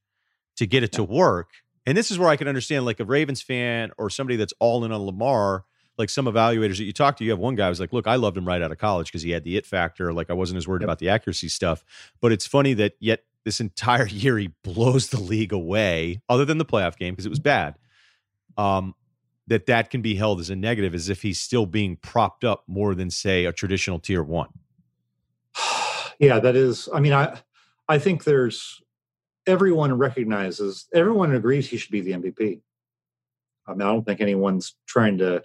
to get it to work. And this is where I can understand, like, a Ravens fan or somebody that's all in on Lamar, like some evaluators that you talk to. You have one guy who's like, look, I loved him right out of college because he had the it factor. Like, I wasn't as worried about the accuracy stuff. But it's funny that yet this entire year he blows the league away, other than the playoff game because it was bad, that can be held as a negative, as if he's still being propped up more than, say, a traditional Tier 1. Yeah, that is. I mean, I think there's everyone agrees he should be the MVP. I mean, I don't think anyone's trying to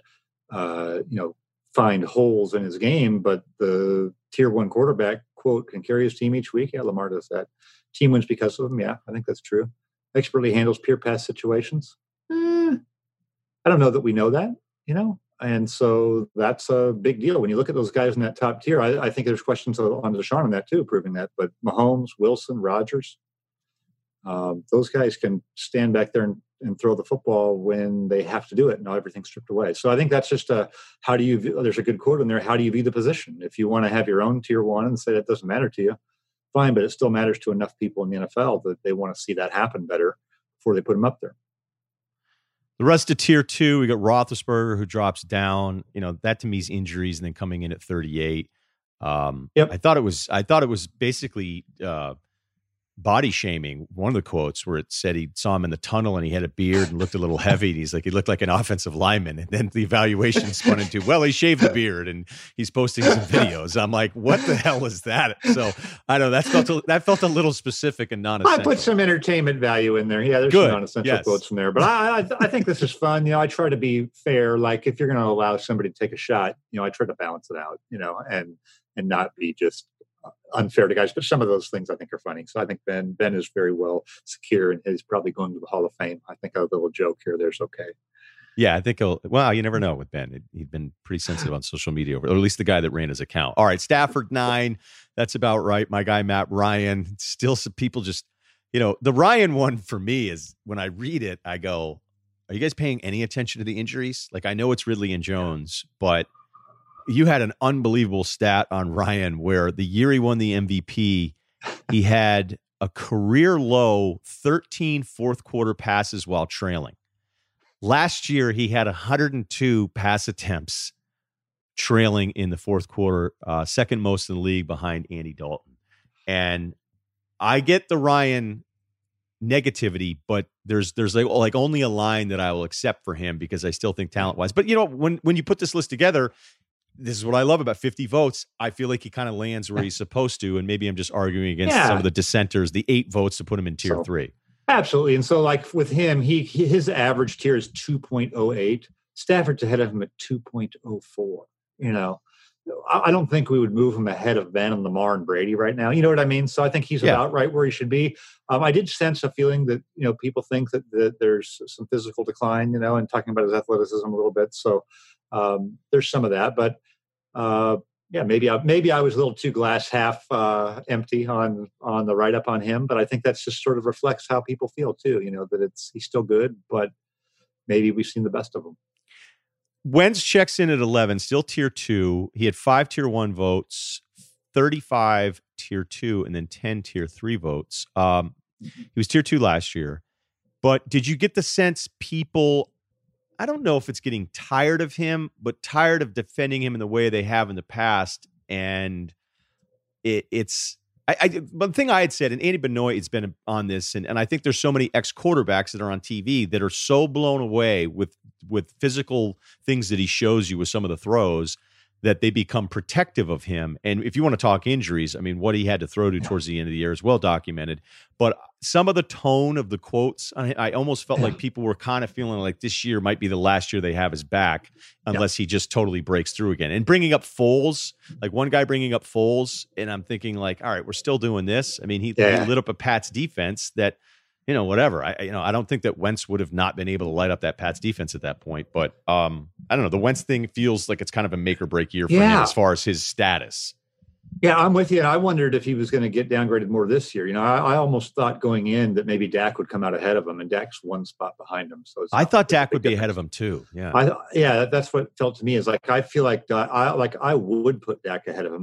find holes in his game, but the Tier 1 quarterback, quote, can carry his team each week. Yeah, Lamar does that. Team wins because of him. Yeah, I think that's true. Expertly handles peer pass situations. I don't know that we know that, and so that's a big deal. When you look at those guys in that top tier, I think there's questions on Deshaun on that too, proving that, but Mahomes, Wilson, Rodgers, those guys can stand back there and throw the football when they have to do it. Now everything's stripped away. So I think that's just there's a good quote in there. How do you view the position? If you want to have your own Tier 1 and say that doesn't matter to you, fine, but it still matters to enough people in the NFL that they want to see that happen better before they put him up there. The rest of tier two, we got Roethlisberger, who drops down. You know, that to me is injuries, and then coming in at 38. Yep. I thought it was basically body shaming. One of the quotes where it said he saw him in the tunnel and he had a beard and looked a little heavy. And he's like, he looked like an offensive lineman. And then the evaluation spun into, well, he shaved the beard and he's posting some videos. I'm like, what the hell is that? So I don't know. That felt a little specific and non-essential. I put some entertainment value in there. Yeah, there's some non-essential quotes from there. But I think this is fun. You know, I try to be fair. Like, if you're going to allow somebody to take a shot, you know, I try to balance it out, you know, and not be just unfair to guys, but some of those things I think are funny. So I think Ben is very well secure and is probably going to the Hall of Fame. I think a little joke here, there's okay. Yeah, I think he'll, well, you never know with Ben. He'd been pretty sensitive on social media, or at least the guy that ran his account. All right, Stafford 9. That's about right. My guy, Matt Ryan. Still some people just, you know, the Ryan one for me is when I read it, I go, are you guys paying any attention to the injuries? Like, I know it's Ridley and Jones, but you had an unbelievable stat on Ryan where the year he won the MVP, he had a career low 13 fourth quarter passes while trailing. Last year, he had 102 pass attempts trailing in the fourth quarter, second most in the league behind Andy Dalton. And I get the Ryan negativity, but there's like only a line that I will accept for him, because I still think talent wise, but you know, when you put this list together, this is what I love about 50 votes. I feel like he kind of lands where he's supposed to, and maybe I'm just arguing against some of the dissenters, the 8 votes to put him in tier 3. Absolutely. And so, like, with him, his average tier is 2.08. Stafford's ahead of him at 2.04. You know, I don't think we would move him ahead of Ben and Lamar and Brady right now. You know what I mean? So I think he's about right where he should be. I did sense a feeling that, you know, people think that there's some physical decline, you know, and talking about his athleticism a little bit. So there's some of that, but maybe I was a little too glass half empty on the write up on him. But I think that's just sort of reflects how people feel too. You know, that he's still good, but maybe we've seen the best of him. Wentz checks in at 11, still tier 2. He had 5 tier 1 votes, 35 tier 2, and then 10 tier 3 votes. He was tier 2 last year, but did you get the sense people? I don't know if it's getting tired of him, but tired of defending him in the way they have in the past. And the thing I had said, and Andy Benoit has been on this, and I think there's so many ex-quarterbacks that are on TV that are so blown away with physical things that he shows you with some of the throws that they become protective of him. And if you want to talk injuries, I mean, what he had to throw to towards the end of the year is well documented. But some of the tone of the quotes, I almost felt like people were kind of feeling like this year might be the last year they have his back, unless he just totally breaks through again. And bringing up Foles, like one guy bringing up Foles, and I'm thinking like, all right, we're still doing this. I mean, he lit up a Pats defense that, you know, whatever. I don't think that Wentz would have not been able to light up that Pats defense at that point. But I don't know. The Wentz thing feels like it's kind of a make or break year for him as far as his status. Yeah, I'm with you. And I wondered if he was going to get downgraded more this year. You know, I almost thought going in that maybe Dak would come out ahead of him, and Dak's one spot behind him. So I thought Dak would be ahead of him too. Yeah, that's what felt to me is like I feel like I would put Dak ahead of him.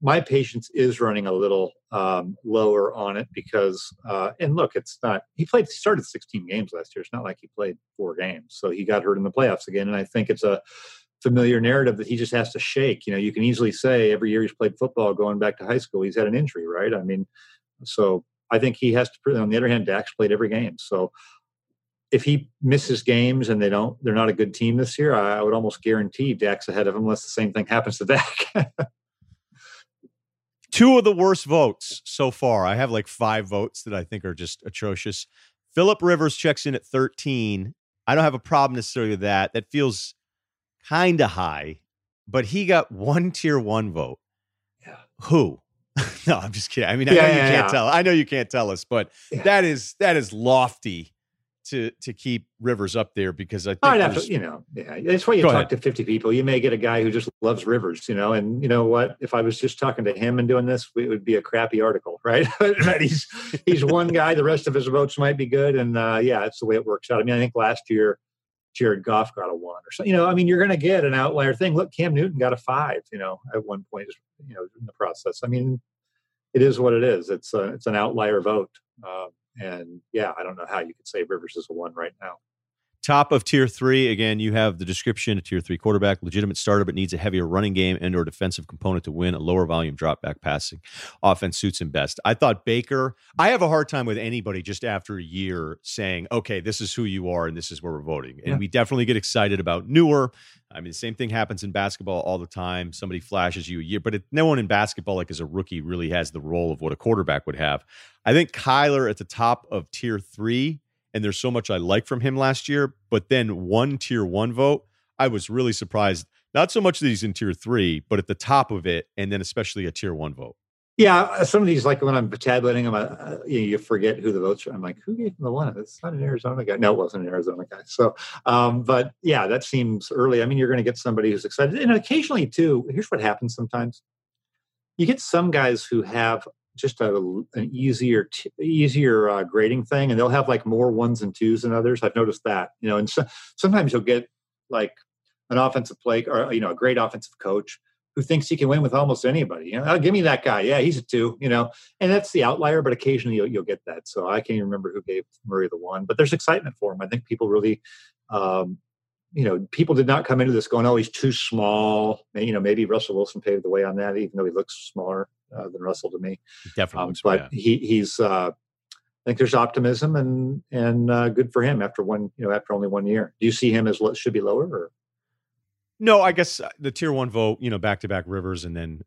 My patience is running a little lower on it because, and look, it's not, he started 16 games last year. It's not like he played 4 games. So he got hurt in the playoffs again. And I think it's a familiar narrative that he just has to shake. You know, you can easily say every year he's played football going back to high school, he's had an injury, right? I mean, so I think he has to, on the other hand, Dak's played every game. So if he misses games and they're not a good team this year, I would almost guarantee Dak's ahead of him unless the same thing happens to Dak. 2 of the worst votes so far. I have like 5 votes that I think are just atrocious. Philip Rivers checks in at 13. I don't have a problem necessarily with that. That feels kind of high, but he got 1 tier 1 vote. Yeah. Who? No, I'm just kidding. I mean, I know you can't tell. I know you can't tell us, but that is lofty to keep Rivers up there because I think that's why you talk to 50 people. You may get a guy who just loves Rivers, you know, and you know what, if I was just talking to him and doing this, it would be a crappy article, right? But he's one guy, the rest of his votes might be good. And it's the way it works out. I mean, I think last year Jared Goff got a 1 or something. You know, I mean, you're going to get an outlier thing. Look, Cam Newton got a 5, you know, at one point, you know, in the process. I mean, it is what it is. It's an outlier vote. And yeah, I don't know how you could say Rivers is a 1 right now. Top of tier 3, again, you have the description: a tier 3 quarterback, legitimate starter, but needs a heavier running game and or defensive component to win. A lower volume drop back passing offense suits him best. I thought Baker, I have a hard time with anybody just after a year saying, okay, this is who you are and this is where we're voting. And yeah, we definitely get excited about newer. I mean, the same thing happens in basketball all the time. Somebody flashes you a year, but no one in basketball, like as a rookie, really has the role of what a quarterback would have. I think Kyler at the top of tier 3, and there's so much I like from him last year, but then one tier 1 vote, I was really surprised. Not so much that he's in tier 3, but at the top of it, and then especially a tier 1 vote. Yeah, some of these, like when I'm tabulating them, you forget who the votes are. I'm like, who gave him the 1? It's not an Arizona guy. No, it wasn't an Arizona guy. So, but yeah, that seems early. I mean, you're going to get somebody who's excited. And occasionally, too, here's what happens sometimes. You get some guys who have just an easier grading thing, and they'll have like more 1s and 2s than others. I've noticed that, you know, and so, sometimes you'll get like an offensive play or, you know, a great offensive coach who thinks he can win with almost anybody. You know, oh, give me that guy. Yeah, he's a 2, you know, and that's the outlier, but occasionally you'll get that. So I can't even remember who gave Murray the 1, but there's excitement for him. I think people really, you know, people did not come into this going, oh, he's too small. And, you know, maybe Russell Wilson paved the way on that, even though he looks smaller than Russell to me. He definitely looks but bad. He's I think there's optimism and good for him after only 1 year. Do you see him as should be lower or? No, I guess the tier 1 vote, you know, back-to-back Rivers and then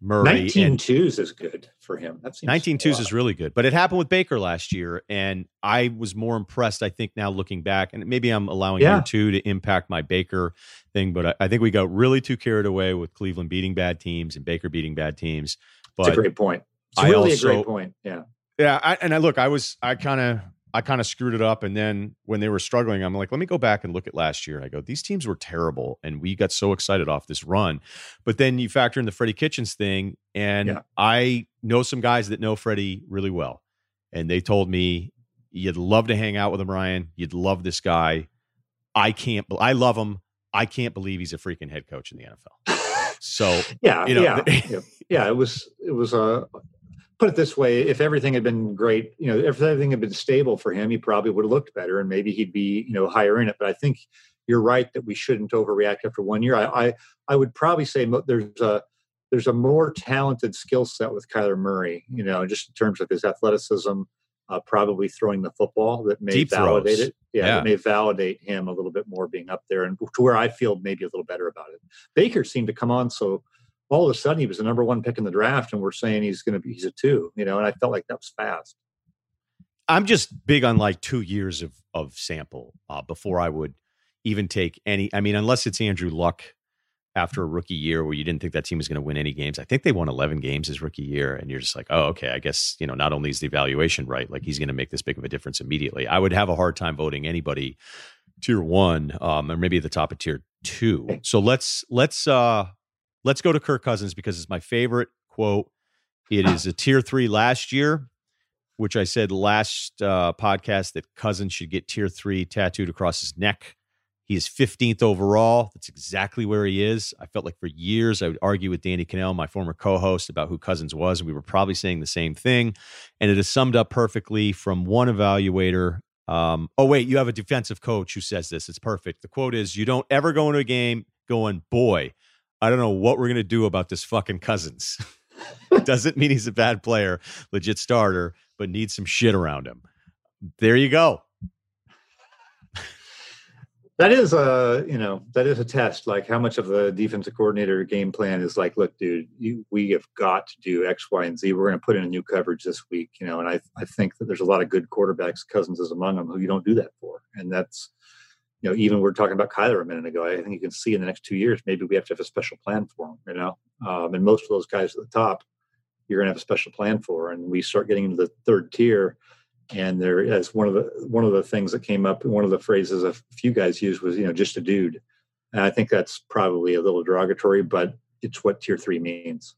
Murray. 19 twos is good for him. 19 twos is really good. But it happened with Baker last year, and I was more impressed, I think, now looking back. And maybe I'm allowing year 2 to impact my Baker thing, but I think we got really too carried away with Cleveland beating bad teams and Baker beating bad teams. But it's a great point. It's really a great point, yeah. Yeah, I kind of screwed it up. And then when they were struggling, I'm like, let me go back and look at last year. And I go, these teams were terrible. And we got so excited off this run. But then you factor in the Freddie Kitchens thing. And yeah, I know some guys that know Freddie really well. And they told me, you'd love to hang out with him, Ryan. You'd love this guy. I love him. I can't believe he's a freaking head coach in the NFL. So, yeah, you know, it was put it this way, if everything had been great, you know, if everything had been stable for him, he probably would have looked better and maybe he'd be, you know, higher in it. But I think you're right that we shouldn't overreact after 1 year. I would probably say there's a more talented skill set with Kyler Murray, you know, just in terms of his athleticism, probably throwing the football that may validate it. Yeah, it may validate him a little bit more being up there, and to where I feel maybe a little better about it. Baker seemed to come on so all of a sudden he was the number 1 pick in the draft, and we're saying he's a 2, you know, and I felt like that was fast. I'm just big on like 2 years of sample before I would even take any, I mean, unless it's Andrew Luck after a rookie year where you didn't think that team was going to win any games. I think they won 11 games his rookie year, and you're just like, oh, okay, I guess, you know, not only is the evaluation right, like he's going to make this big of a difference immediately. I would have a hard time voting anybody tier 1 or maybe at the top of tier 2. So let's go to Kirk Cousins because it's my favorite quote. It is a tier 3 last year, which I said last podcast that Cousins should get tier 3 tattooed across his neck. He is 15th overall. That's exactly where he is. I felt like for years I would argue with Danny Cannell, my former co-host, about who Cousins was, and we were probably saying the same thing. And it is summed up perfectly from one evaluator. Oh, wait, you have a defensive coach who says this. It's perfect. The quote is, you don't ever go into a game going, boy, I don't know what we're going to do about this fucking Cousins. Doesn't mean he's a bad player, legit starter, but needs some shit around him. There you go. That is a test. Like how much of the defensive coordinator game plan is like, look, dude, we have got to do X, Y, and Z. We're going to put in a new coverage this week, you know, and I think that there's a lot of good quarterbacks, Cousins is among them, who you don't do that for. And that's, you know, even we're talking about Kyler a minute ago. I think you can see in the next 2 years, maybe we have to have a special plan for him, you know? And most of those guys at the top, you're going to have a special plan for. And we start getting into the third tier. And there is one of the things that came up, one of the phrases a few guys used was, you know, just a dude. And I think that's probably a little derogatory, but it's what tier 3 means.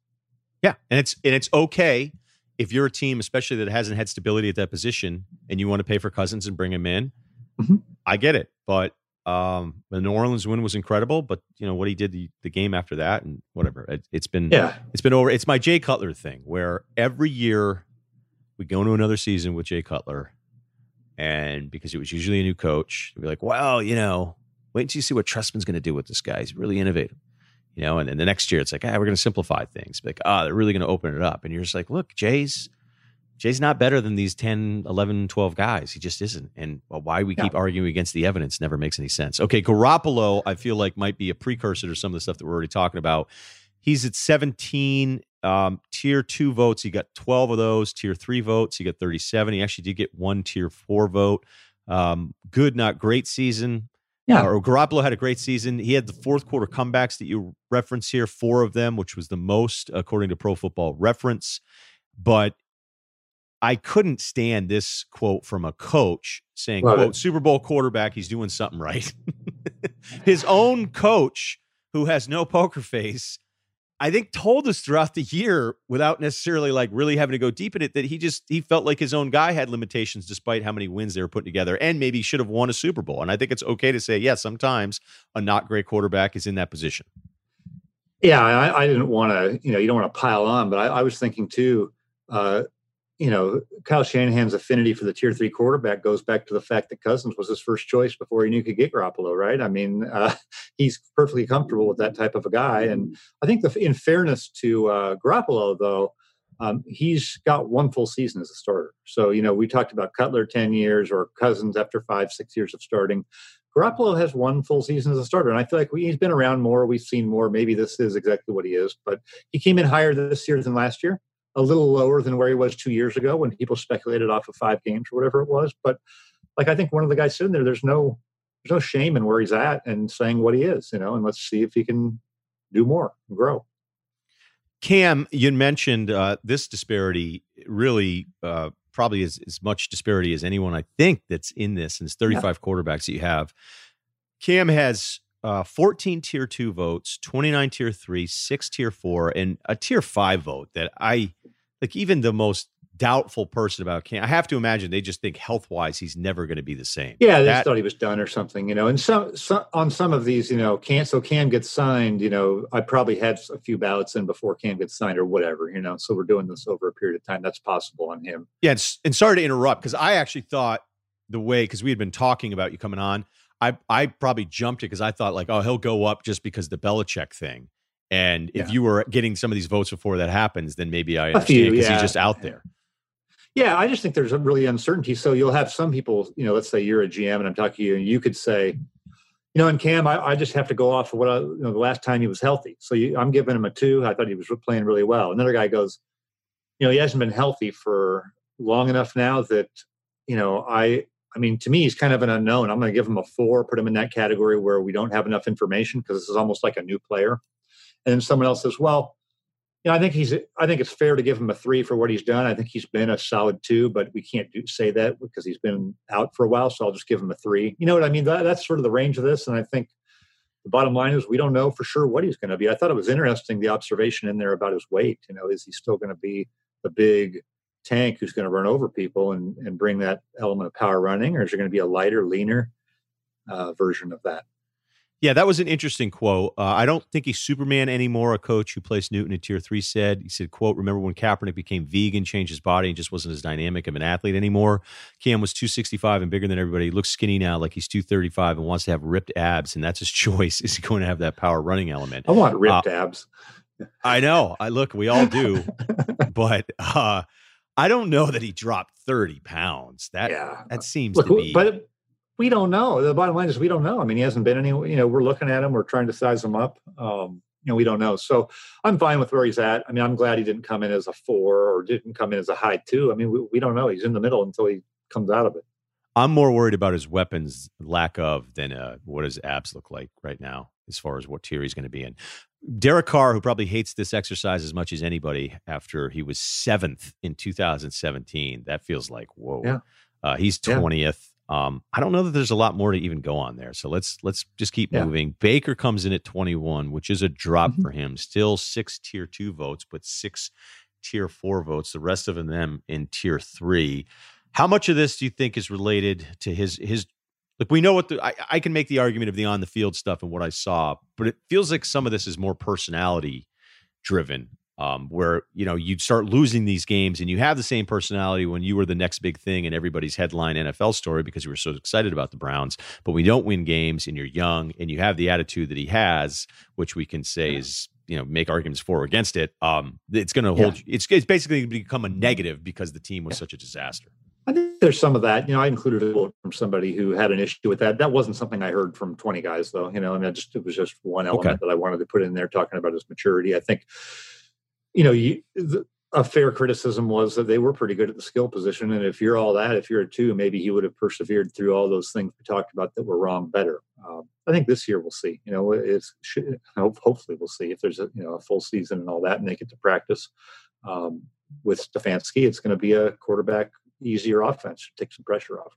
Yeah. And it's okay if you're a team, especially that hasn't had stability at that position, and you want to pay for Cousins and bring him in. Mm-hmm. I get it, but The New Orleans win was incredible, but you know what he did the game after that and whatever. It's been over. It's my Jay Cutler thing where every year we go into another season with Jay Cutler, and because it was usually a new coach, we'd be like, well, you know, wait until you see what Trestman's going to do with this guy. He's really innovative, you know. And then the next year, it's like, we're going to simplify things. Like, they're really going to open it up. And you're just like, look, Jay's not better than these 10, 11, 12 guys. He just isn't. And why we keep arguing against the evidence never makes any sense. Okay, Garoppolo, I feel like might be a precursor to some of the stuff that we're already talking about. He's at 17 tier 2 votes. He got 12 of those. Tier 3 votes, he got 37. He actually did get one tier 4 vote. Good, not great season. Yeah, Garoppolo had a great season. He had the fourth quarter comebacks that you reference here, 4 of them, which was the most according to Pro Football Reference. But I couldn't stand this quote from a coach saying, quote, Super Bowl quarterback, he's doing something right. His own coach, who has no poker face, I think told us throughout the year without necessarily like really having to go deep in it that he felt like his own guy had limitations despite how many wins they were putting together and maybe should have won a Super Bowl. And I think it's okay to say, yeah, sometimes a not great quarterback is in that position. Yeah, I didn't want to, you don't want to pile on, but I was thinking too, Kyle Shanahan's affinity for the tier 3 quarterback goes back to the fact that Cousins was his first choice before he knew he could get Garoppolo, right? I mean, he's perfectly comfortable with that type of a guy. And I think in fairness to Garoppolo, though, he's got one full season as a starter. So, we talked about Cutler 10 years or Cousins after 5-6 years of starting. Garoppolo has one full season as a starter, and I feel like he's been around more. We've seen more. Maybe this is exactly what he is, but he came in higher this year than last year. A little lower than where he was 2 years ago when people speculated off of 5 games or whatever it was. But like, I think one of the guys sitting there, there's no shame in where he's at and saying what he is, and let's see if he can do more and grow. Cam, you mentioned this disparity really probably is as much disparity as anyone, I think, that's in this, and it's 35 quarterbacks that you have. Cam has 14 tier 2 votes, 29 tier 3, 6 tier 4, and a tier 5 vote that I like. Even the most doubtful person about Cam, I have to imagine they just think health wise, he's never going to be the same. Yeah. They just thought he was done or something, and some on some of these, so Cam gets signed, I probably had a few ballots in before Cam gets signed or whatever, so we're doing this over a period of time. That's possible on him. Yeah. And sorry to interrupt, because I actually thought because we had been talking about you coming on, I probably jumped it because I thought like, he'll go up just because the Belichick thing. And if you were getting some of these votes before that happens, then maybe I understand because he's just out there. Yeah, I just think there's a really uncertainty. So you'll have some people, let's say you're a GM and I'm talking to you, and you could say, and Cam, I just have to go off of what the last time he was healthy. So I'm giving him a 2. I thought he was playing really well. Another guy goes, he hasn't been healthy for long enough now that, I mean, to me, he's kind of an unknown. I'm going to give him a 4, put him in that category where we don't have enough information because this is almost like a new player. And then someone else says, well, I think it's fair to give him a 3 for what he's done. I think he's been a solid 2, but we can't say that because he's been out for a while. So I'll just give him a 3. You know what I mean? That's sort of the range of this. And I think the bottom line is we don't know for sure what he's going to be. I thought it was interesting, the observation in there about his weight. Is he still going to be the big tank who's going to run over people and bring that element of power running, or is there going to be a lighter, leaner version of that? Yeah, that was an interesting quote. I don't think he's Superman anymore, a coach who placed Newton in tier 3 said. He said, quote, remember when Kaepernick became vegan, changed his body, and just wasn't as dynamic of an athlete anymore? Cam was 265 and bigger than everybody. He looks skinny now, like he's 235 and wants to have ripped abs, and that's his choice. Is he going to have that power running element? I want ripped abs. I know. We all do. But I don't know that he dropped 30 pounds. That seems to be... But we don't know. The bottom line is we don't know. I mean, he hasn't been anywhere. We're looking at him. We're trying to size him up. We don't know. So I'm fine with where he's at. I mean, I'm glad he didn't come in as a 4 or didn't come in as a high 2. I mean, we don't know. He's in the middle until he comes out of it. I'm more worried about his weapons lack of than what his abs look like right now as far as what tier he's going to be in. Derek Carr, who probably hates this exercise as much as anybody after he was 7th in 2017. That feels like, whoa, he's 20th. I don't know that there's a lot more to even go on there. So let's just keep moving. Baker comes in at 21, which is a drop for him. Still 6 tier 2 votes, but 6 tier 4 votes. The rest of them in tier 3. How much of this do you think is related to his Like, we know what I can make the argument of the on the field stuff and what I saw, but it feels like some of this is more personality driven, where, you know, you'd start losing these games and you have the same personality when you were the next big thing in everybody's headline NFL story because you were so excited about the Browns, but we don't win games and you're young and you have the attitude that he has, which we can say is, you know, make arguments for or against it. It's going to hold you. It's basically become a negative because the team was such a disaster. I think there's some of that. You know, I included a quote from somebody who had an issue with that. That wasn't something I heard from 20 guys, though. You know, I mean, it was just one element that I wanted to put in there talking about his maturity. I think, you know, a fair criticism was that they were pretty good at the skill position. And if you're all that, if you're a two, maybe he would have persevered through all those things we talked about that were wrong better. I think this year we'll see. You know, hopefully we'll see if there's a full season and all that, and they get to practice. With Stefanski, it's going to be a quarterback easier offense. Take some pressure off.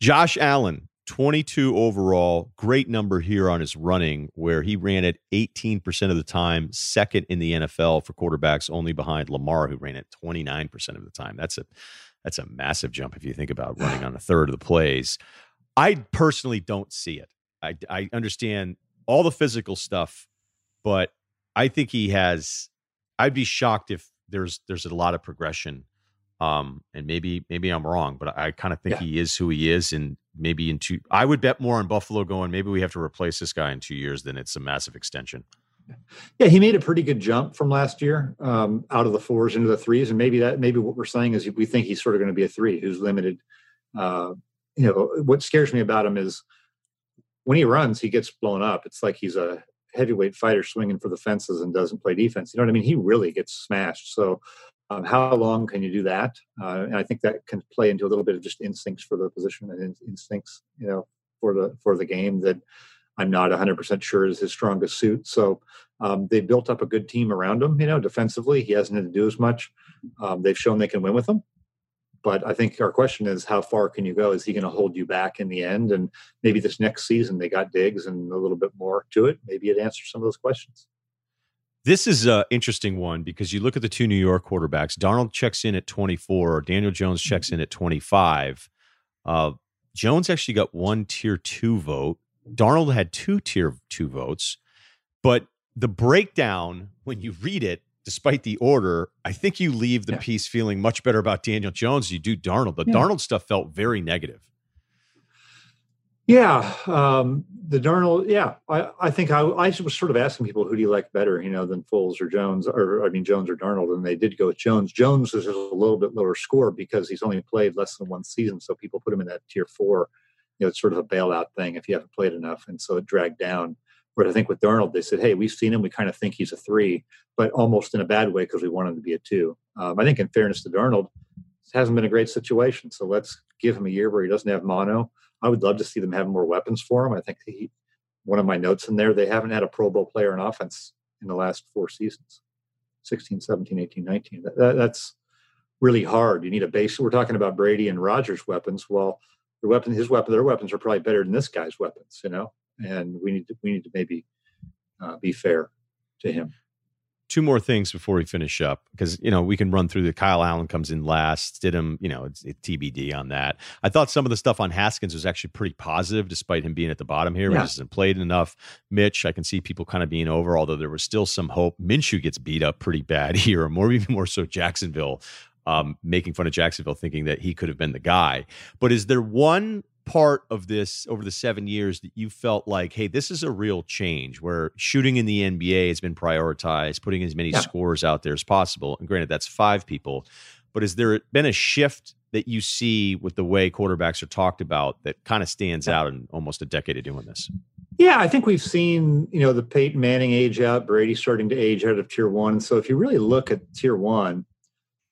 Josh Allen, 22 overall, great number here on his running, where he ran it 18% of the time, second in the NFL for quarterbacks, only behind Lamar, who ran it 29% of the time. That's a massive jump if you think about running on a third of the plays. I personally don't see it. I understand all the physical stuff, but I think he has. I'd be shocked if there's a lot of progression. And maybe I'm wrong, but I kind of think he is who he is. And maybe I would bet more on Buffalo going, maybe we have to replace this guy in 2 years, than it's a massive extension. Yeah. He made a pretty good jump from last year, out of the fours into the threes. And maybe what we're saying is we think he's sort of going to be a three who's limited. You know, what scares me about him is when he runs, he gets blown up. It's like he's a heavyweight fighter swinging for the fences and doesn't play defense. You know what I mean? He really gets smashed. So, how long can you do that? And I think that can play into a little bit of just instincts for the position and instincts, you know, for the game that I'm not 100% sure is his strongest suit. So they built up a good team around him. You know, defensively, he hasn't had to do as much. They've shown they can win with him. But I think our question is, how far can you go? Is he going to hold you back in the end? And maybe this next season they got Diggs and a little bit more to it. Maybe it answers some of those questions. This is an interesting one because you look at the two New York quarterbacks. Darnold checks in at 24. Daniel Jones checks in at 25. Jones actually got one tier two vote. Darnold had two tier two votes. But the breakdown, when you read it, despite the order, I think you leave the piece feeling much better about Daniel Jones than you do Darnold. The Darnold stuff felt very negative. Yeah. The Darnold. Yeah. I think I was sort of asking people, who do you like better, you know, than Foles or Jones, Jones or Darnold. And they did go with Jones. Jones is a little bit lower score because he's only played less than one season. So people put him in that tier four, you know, it's sort of a bailout thing if you haven't played enough. And so it dragged down. Whereas I think with Darnold, they said, hey, we've seen him. We kind of think he's a three, but almost in a bad way because we want him to be a two. I think in fairness to Darnold, it hasn't been a great situation. So let's give him a year where he doesn't have mono. I would love to see them have more weapons for him. I think one of my notes in there, they haven't had a Pro Bowl player in offense in the last four seasons, 16, 17, 18, 19. That's really hard. You need a base. We're talking about Brady and Rodgers' weapons. Well, their weapons are probably better than this guy's weapons, you know, and we need to maybe be fair to him. Two more things before we finish up, because, you know, we can run through the Kyle Allen comes in last, Stidham, you know, it's TBD on that. I thought some of the stuff on Haskins was actually pretty positive, despite him being at the bottom here. He hasn't played enough. Mitch, I can see people kind of being over, although there was still some hope. Minshew gets beat up pretty bad here, or even more so Jacksonville, making fun of Jacksonville, thinking that he could have been the guy. But is there one part of this over the 7 years that you felt like, hey, this is a real change where shooting in the NBA has been prioritized, putting as many scores out there as possible? And granted, that's five people, but has there been a shift that you see with the way quarterbacks are talked about that kind of stands out in almost a decade of doing this? Yeah, I think we've seen, you know, the Peyton Manning age out, Brady starting to age out of tier one. And so if you really look at tier one,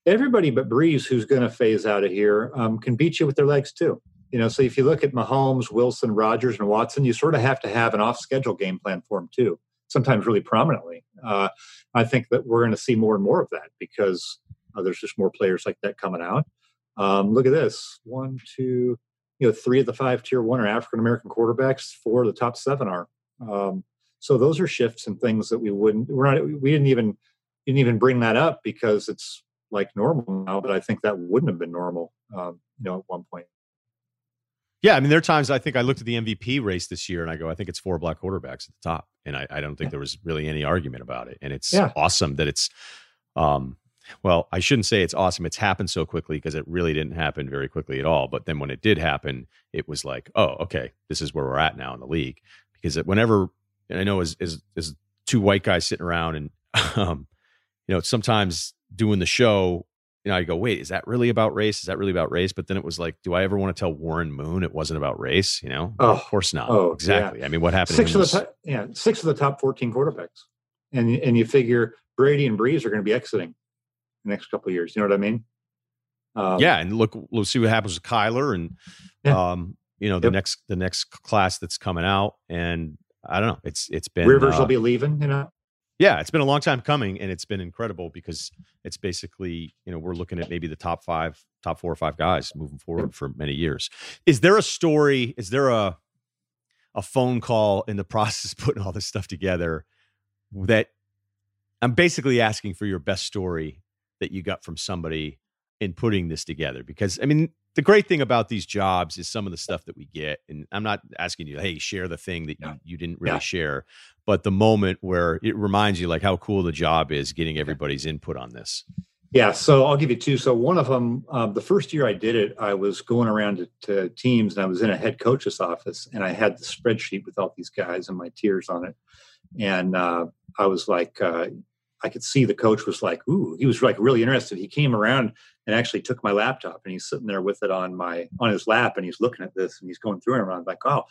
everybody but Brees, who's going to phase out of here, can beat you with their legs too. You know, so if you look at Mahomes, Wilson, Rodgers, and Watson, you sort of have to have an off-schedule game plan for them too, sometimes really prominently. I think that we're going to see more and more of that because there's just more players like that coming out. Look at this. One, two, you know, three of the five tier one are African-American quarterbacks. Four of the top seven are. So those are shifts and things that we didn't even bring that up because it's like normal now, but I think that wouldn't have been normal, you know, at one point. Yeah, I mean, there are times I think I looked at the MVP race this year and I go, I think it's four black quarterbacks at the top. And I don't think there was really any argument about it. And it's awesome that it's, well, I shouldn't say it's awesome. It's happened so quickly because it really didn't happen very quickly at all. But then when it did happen, it was like, oh, okay, this is where we're at now in the league. Because whenever, and I know as two white guys sitting around and, you know, sometimes doing the show, you know, I go, wait, is that really about race? Is that really about race? But then it was like, do I ever want to tell Warren Moon it wasn't about race? You know, oh, of course not. Oh, exactly. Yeah. I mean, what happened? Six of the top 14 quarterbacks, and you figure Brady and Brees are going to be exiting the next couple of years. You know what I mean? Yeah, and we'll see what happens with Kyler, and you know, the next class that's coming out, and I don't know. It's been Rivers will be leaving. You know. Yeah, it's been a long time coming, and it's been incredible because it's basically, you know, we're looking at maybe the top 4 or 5 guys moving forward for many years. Is there a story? Is there a phone call in the process of putting all this stuff together that I'm basically asking for your best story that you got from somebody in putting this together? Because, I mean, the great thing about these jobs is some of the stuff that we get, and I'm not asking you, hey, share the thing that you didn't really share, but the moment where it reminds you like how cool the job is, getting everybody's input on this. Yeah. So I'll give you two. So one of them, the first year I did it, I was going around to teams and I was in a head coach's office and I had the spreadsheet with all these guys and my tiers on it. And I was like, I could see the coach was like, ooh, he was like really interested. He came around and actually took my laptop and he's sitting there with it on his lap and he's looking at this and he's going through it. And I'm like, oh,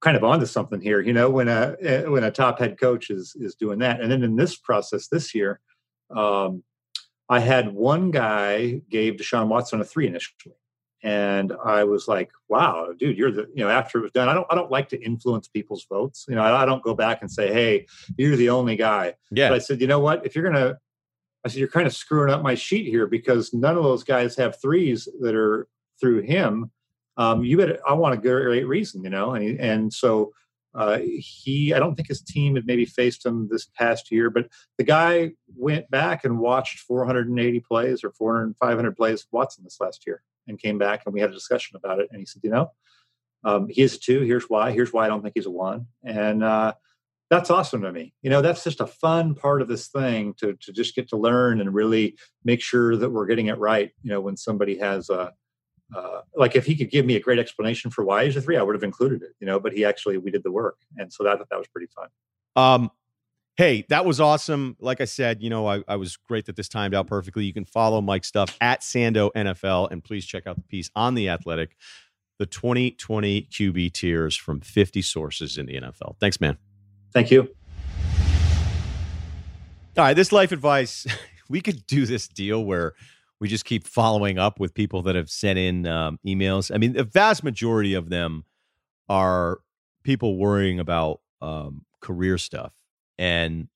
kind of onto something here, you know, when a top head coach is doing that. And then in this process this year, I had one guy gave Deshaun Watson a 3 initially. And I was like, wow, dude, after it was done, I don't like to influence people's votes. You know, I don't go back and say, hey, you're the only guy. Yeah. But I said, you know what, you're kind of screwing up my sheet here because none of those guys have 3s that are through him. I want a great reason, you know? And so I don't think his team had maybe faced him this past year, but the guy went back and watched 480 plays or 500 plays of Watson this last year. And came back and we had a discussion about it. And he said, you know, he is a 2. Here's why I don't think he's a 1. And that's awesome to me. You know, that's just a fun part of this thing to just get to learn and really make sure that we're getting it right. You know, when somebody has like if he could give me a great explanation for why he's a 3, I would have included it, you know, but we did the work. And so I thought that was pretty fun. Hey, that was awesome. Like I said, you know, I was great that this timed out perfectly. You can follow Mike's stuff at Sando NFL, and please check out the piece on The Athletic, the 2020 QB tiers from 50 sources in the NFL. Thanks, man. Thank you. All right, this life advice, we could do this deal where we just keep following up with people that have sent in emails. I mean, the vast majority of them are people worrying about career stuff. And,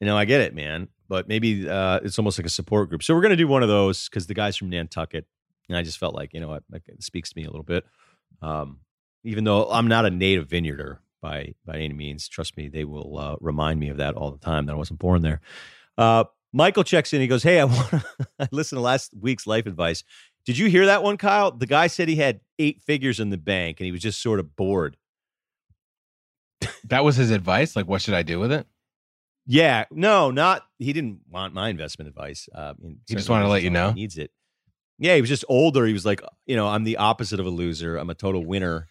you know, I get it, man, but maybe it's almost like a support group. So we're going to do one of those because the guy's from Nantucket. And I just felt like, you know, it speaks to me a little bit. Even though I'm not a native vineyarder by any means, trust me, they will remind me of that all the time that I wasn't born there. Michael checks in. He goes, hey, I listened to last week's life advice. Did you hear that one, Kyle? The guy said he had 8 figures in the bank and he was just sort of bored. That was his advice? Like, what should I do with it? Yeah. No, he didn't want my investment advice. He just wanted to let you know. He needs it. Yeah, he was just older. He was like, you know, I'm the opposite of a loser. I'm a total winner.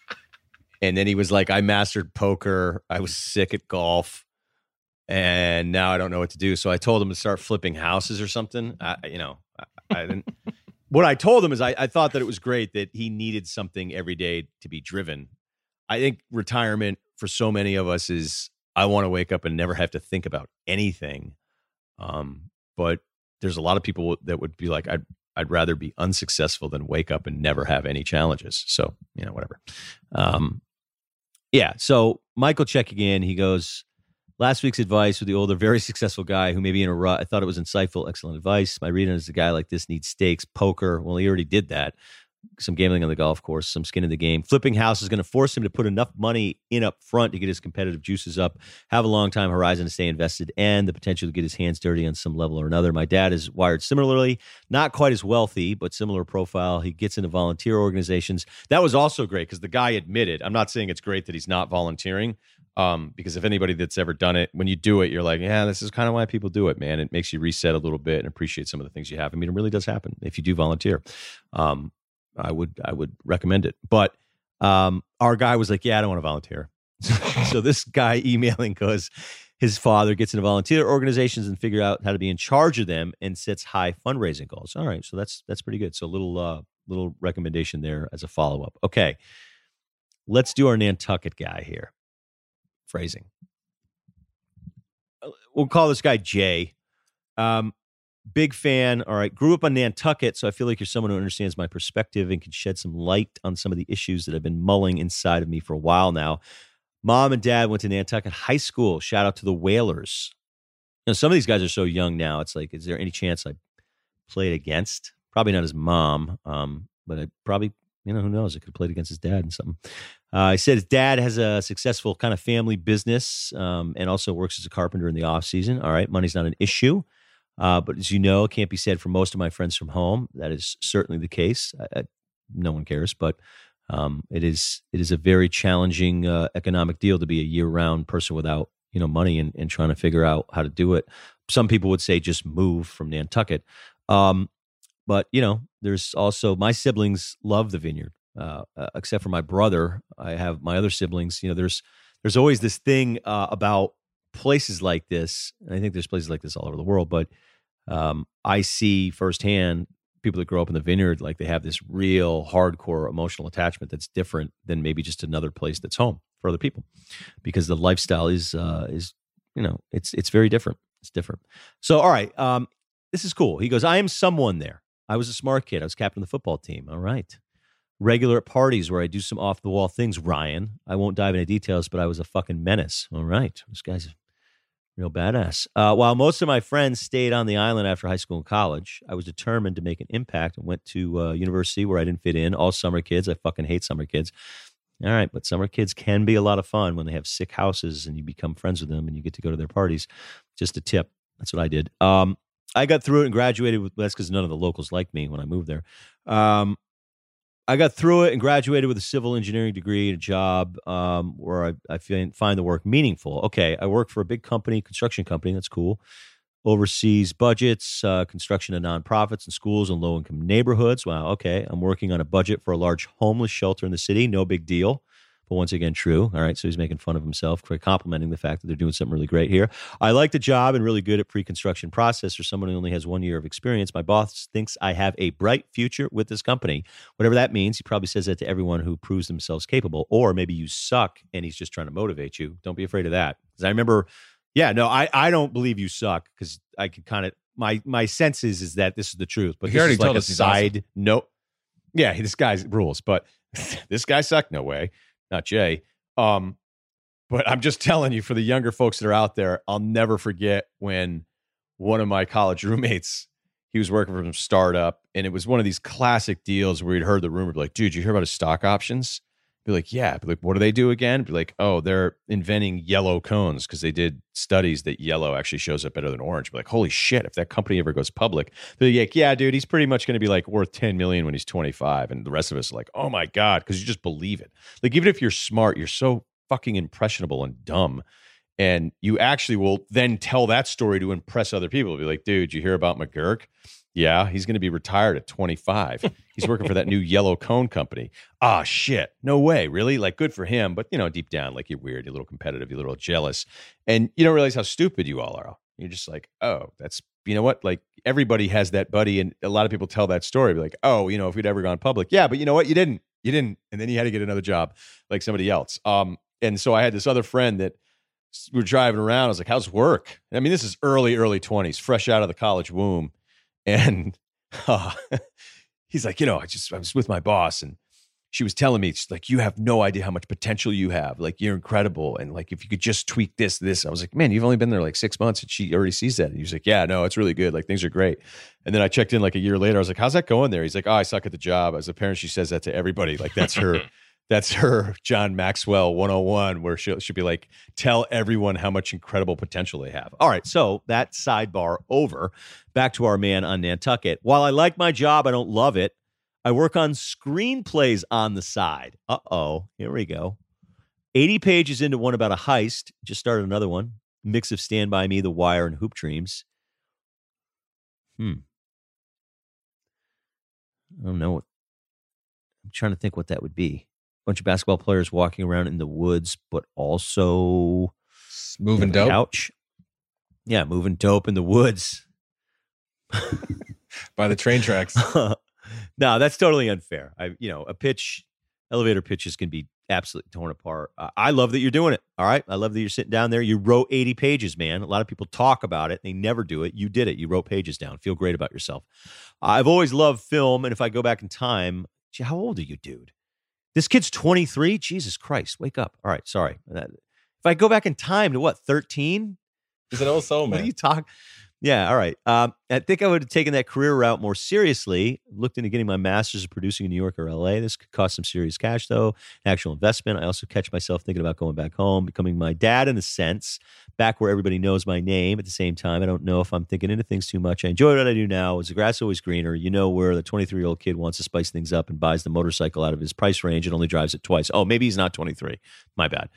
And then he was like, I mastered poker. I was sick at golf. And now I don't know what to do. So I told him to start flipping houses or something. I didn't. What I told him is I thought that it was great that he needed something every day to be driven. I think retirement for so many of us is I want to wake up and never have to think about anything. But there's a lot of people that would be like, I'd rather be unsuccessful than wake up and never have any challenges. So, you know, whatever. Yeah. So Michael checking in, he goes, last week's advice with the older, very successful guy who may be in a rut. I thought it was insightful, excellent advice. My reading is a guy like this needs stakes, poker. Well, he already did that. some gambling on the golf course, some skin in the game. Flipping house is going to force him to put enough money in up front to get his competitive juices up, have a long time horizon to stay invested, and the potential to get his hands dirty on some level or another. My dad is wired similarly, not quite as wealthy, but similar profile. He gets into volunteer organizations. That was also great because the guy admitted, I'm not saying it's great that he's not volunteering, because if anybody that's ever done it, when you do it, you're like, yeah, this is kind of why people do it, man. It makes you reset a little bit and appreciate some of the things you have. I mean, it really does happen if you do volunteer. I would recommend it. But our guy was like, yeah, I don't want to volunteer. So this guy emailing because his father gets into volunteer organizations and figure out how to be in charge of them and sets high fundraising goals. All right, so that's pretty good. So a little recommendation there as a follow-up. Okay, let's do our Nantucket guy here. Phrasing. We'll call this guy Jay. Big fan. All right. Grew up on Nantucket, so I feel like you're someone who understands my perspective and can shed some light on some of the issues that have been mulling inside of me for a while now. Mom and dad went to Nantucket High School. Shout out to the Whalers. You know, some of these guys are so young now. It's like, is there any chance I played against? Probably not his mom, but I probably, you know, who knows? I could have played against his dad and something. He said his dad has a successful kind of family business and also works as a carpenter in the off season. All right. Money's not an issue. But as you know, it can't be said for most of my friends from home. That is certainly the case. No one cares, but it is a very challenging economic deal to be a year-round person without, you know, money and trying to figure out how to do it. Some people would say just move from Nantucket. But, you know, there's also my siblings love the vineyard, except for my brother. I have my other siblings. You know, there's always this thing about places like this, and I think there's places like this all over the world, but I see firsthand people that grow up in the vineyard, like they have this real hardcore emotional attachment that's different than maybe just another place that's home for other people, because the lifestyle is you know, it's very different. It's different. So, all right, this is cool. He goes, I am someone there. I was a smart kid. I was captain of the football team. All right. Regular at parties where I do some off-the-wall things, Ryan. I won't dive into details, but I was a fucking menace. All right. This guy's real badass. While most of my friends stayed on the island after high school and college, I was determined to make an impact and went to university where I didn't fit in. All summer kids. I fucking hate summer kids. All right, but summer kids can be a lot of fun when they have sick houses and you become friends with them and you get to go to their parties. Just a tip. That's what I did. I got through it and graduated with, that's because none of the locals liked me when I moved there. I got through it and graduated with a civil engineering degree and a job where I find the work meaningful. Okay, I work for a big company, construction company. That's cool. Oversees budgets, construction of nonprofits and schools in low-income neighborhoods. Wow, okay. I'm working on a budget for a large homeless shelter in the city. No big deal. But once again, true. All right, so he's making fun of himself for complimenting the fact that they're doing something really great here. I like the job and really good at pre-construction process for someone who only has 1 year of experience. My boss thinks I have a bright future with this company. Whatever that means, he probably says that to everyone who proves themselves capable. Or maybe you suck and he's just trying to motivate you. Don't be afraid of that. Because I remember, yeah, no, I don't believe you suck, because I could kind of, my sense is that this is the truth. But he already told us he's side note. Yeah, this guy's rules, but this guy sucked, no way. Not Jay, but I'm just telling you, for the younger folks that are out there, I'll never forget when one of my college roommates, he was working for some startup, and it was one of these classic deals where he'd heard the rumor, be like, dude, you hear about his stock options? Be like, yeah. Be like, what do they do again? Be like, oh, they're inventing yellow cones because they did studies that yellow actually shows up better than orange. Be like, holy shit, if that company ever goes public, they're like, yeah, dude, he's pretty much going to be like worth $10 million when he's 25, and the rest of us are like, oh my god, because you just believe it. Like, even if you're smart, you're so fucking impressionable and dumb, and you actually will then tell that story to impress other people. Be like, dude, you hear about McGurk? Yeah, he's going to be retired at 25. He's working for that new yellow cone company. Ah, shit. No way. Really? Like, good for him. But, you know, deep down, like, you're weird, you're a little competitive, you're a little jealous. And you don't realize how stupid you all are. You're just like, oh, that's, you know what? Like, everybody has that buddy. And a lot of people tell that story. Be like, oh, you know, if we'd ever gone public. Yeah, but you know what? You didn't. You didn't. And then you had to get another job like somebody else. And so I had this other friend that we were driving around. I was like, how's work? I mean, this is early 20s, fresh out of the college womb. And he's like, you know, I was with my boss, and she was telling me, she's like, you have no idea how much potential you have. Like, you're incredible. And like, if you could just tweak this, this. I was like, man, you've only been there like 6 months and she already sees that. And he's like, yeah, no, it's really good. Like, things are great. And then I checked in like a year later. I was like, how's that going there? He's like, oh, I suck at the job. As a parent, she says that to everybody. Like, that's her. That's her John Maxwell 101, where she'll be like, tell everyone how much incredible potential they have. All right, so that sidebar over. Back to our man on Nantucket. While I like my job, I don't love it. I work on screenplays on the side. Uh-oh, here we go. 80 pages into one about a heist. Just started another one. Mix of Stand By Me, The Wire, and Hoop Dreams. I don't know. I'm trying to think what that would be. Bunch of basketball players walking around in the woods, but also moving dope. Couch. Yeah, moving dope in the woods by the train tracks. No, that's totally unfair. A pitch, elevator pitches can be absolutely torn apart. I love that you're doing it. All right, I love that you're sitting down there. You wrote 80 pages, man. A lot of people talk about it. They never do it. You did it. You wrote pages down. Feel great about yourself. I've always loved film, and if I go back in time, gee, how old are you, dude? This kid's 23? Jesus Christ, wake up. All right, sorry. If I go back in time to what, 13? He's an old soul, man. What are you talking? Yeah, all right. I think I would have taken that career route more seriously. Looked into getting my master's of producing in New York or LA. This could cost some serious cash, though. An actual investment. I also catch myself thinking about going back home, becoming my dad in a sense, back where everybody knows my name. At the same time, I don't know if I'm thinking into things too much. I enjoy what I do now. Is the grass always greener? You know, where the 23-year-old kid wants to spice things up and buys the motorcycle out of his price range and only drives it twice. Oh, maybe he's not 23. My bad.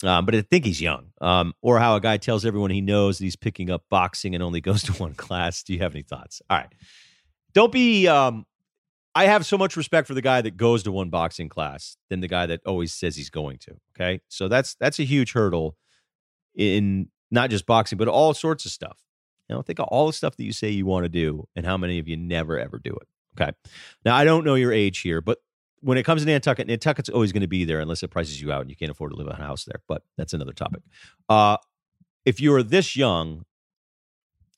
But I think he's young. Or how a guy tells everyone he knows that he's picking up boxing and only goes to one class. Do you have any thoughts? All right. Don't be, I have so much respect for the guy that goes to one boxing class than the guy that always says he's going to. Okay. So that's a huge hurdle in not just boxing, but all sorts of stuff. You know, think of all the stuff that you say you want to do and how many of you never, ever do it. Okay. Now, I don't know your age here, but when it comes to Nantucket, Nantucket's always going to be there unless it prices you out and you can't afford to live in a house there. But that's another topic. If you are this young,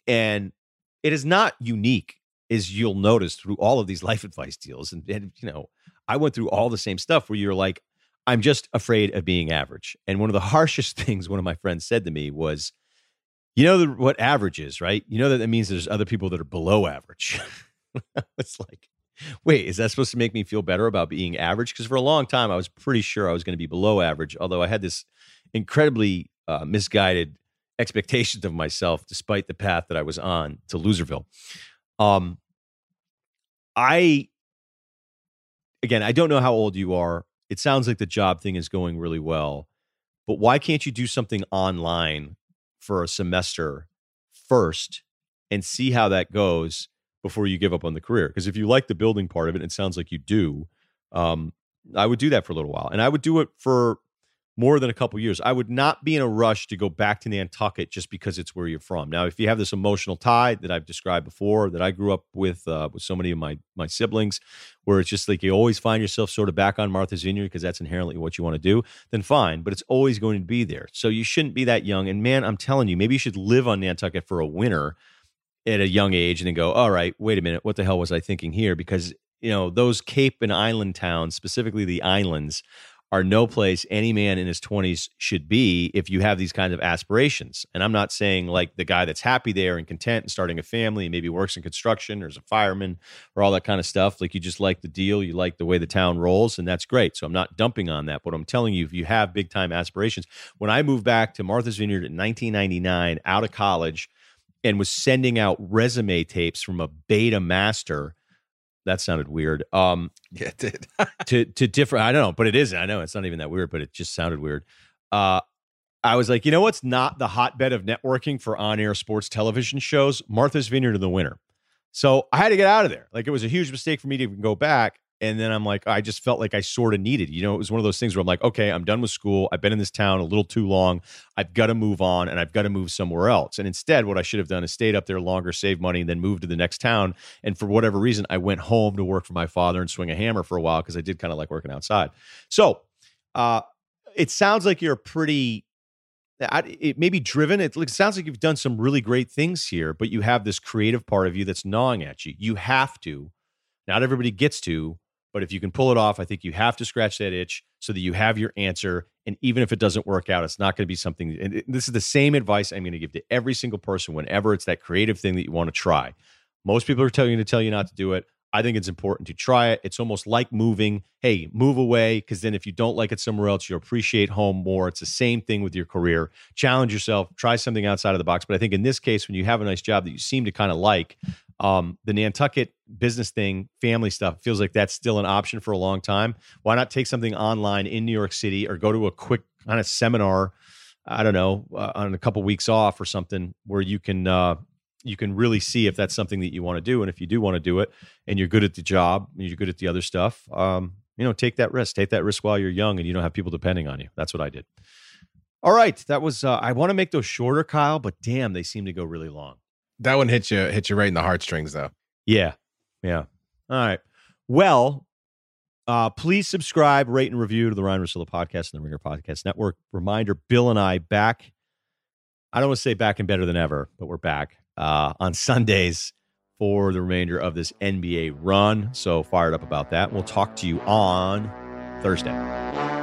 and it is not unique, as you'll notice through all of these life advice deals. And you know, I went through all the same stuff where you're like, I'm just afraid of being average. And one of the harshest things one of my friends said to me was, you know what average is, right? You know that means there's other people that are below average. It's like, wait, is that supposed to make me feel better about being average? Because for a long time, I was pretty sure I was going to be below average, although I had this incredibly misguided expectations of myself, despite the path that I was on to Loserville. I don't know how old you are. It sounds like the job thing is going really well, but why can't you do something online for a semester first and see how that goes before you give up on the career? Because if you like the building part of it, it sounds like you do, I would do that for a little while. And I would do it for more than a couple years. I would not be in a rush to go back to Nantucket just because it's where you're from. Now, if you have this emotional tie that I've described before, that I grew up with so many of my siblings, where it's just like you always find yourself sort of back on Martha's Vineyard because that's inherently what you want to do, then fine, but it's always going to be there. So you shouldn't be that young. And man, I'm telling you, maybe you should live on Nantucket for a winter at a young age and then go, all right, wait a minute, what the hell was I thinking here? Because, you know, those Cape and island towns, specifically the islands, are no place any man in his 20s should be if you have these kinds of aspirations. And I'm not saying like the guy that's happy there and content and starting a family and maybe works in construction or is a fireman or all that kind of stuff. Like, you just like the deal, you like the way the town rolls, and that's great. So I'm not dumping on that. But I'm telling you, if you have big time aspirations, when I moved back to Martha's Vineyard in 1999 out of college, and was sending out resume tapes from a beta master. That sounded weird. Yeah, it did. to different, I don't know, but it is. I know it's not even that weird, but it just sounded weird. I was like, you know what's not the hotbed of networking for on-air sports television shows? Martha's Vineyard in the winter. So I had to get out of there. Like, it was a huge mistake for me to even go back. And then I'm like, I just felt like I sort of needed, you know, it was one of those things where I'm like, okay, I'm done with school. I've been in this town a little too long. I've got to move on and I've got to move somewhere else. And instead, what I should have done is stayed up there longer, save money, and then moved to the next town. And for whatever reason, I went home to work for my father and swing a hammer for a while because I did kind of like working outside. So it sounds like you're pretty... It may be driven. It sounds like you've done some really great things here, but you have this creative part of you that's gnawing at you. You have to. Not everybody gets to. But if you can pull it off, I think you have to scratch that itch so that you have your answer. And even if it doesn't work out, it's not going to be something. And this is the same advice I'm going to give to every single person whenever it's that creative thing that you want to try. Most people are telling you to tell you not to do it. I think it's important to try it. It's almost like moving. Hey, move away, because then if you don't like it somewhere else, you'll appreciate home more. It's the same thing with your career. Challenge yourself. Try something outside of the box. But I think in this case, when you have a nice job that you seem to kind of like, the Nantucket business thing, family stuff, feels like that's still an option for a long time. Why not take something online in New York City or go to a quick kind of seminar, I don't know, on a couple weeks off or something where you can really see if that's something that you want to do. And if you do want to do it and you're good at the job and you're good at the other stuff, you know, take that risk while you're young and you don't have people depending on you. That's what I did. All right. That was, I want to make those shorter, Kyle, but damn, they seem to go really long. That one hit you right in the heartstrings though. Yeah. Yeah. All right. Well, please subscribe, rate, and review to the Ryan Russillo Podcast and the Ringer Podcast Network. Reminder, Bill and I back. I don't want to say back and better than ever, but we're back on Sundays for the remainder of this NBA run. So fired up about that. We'll talk to you on Thursday.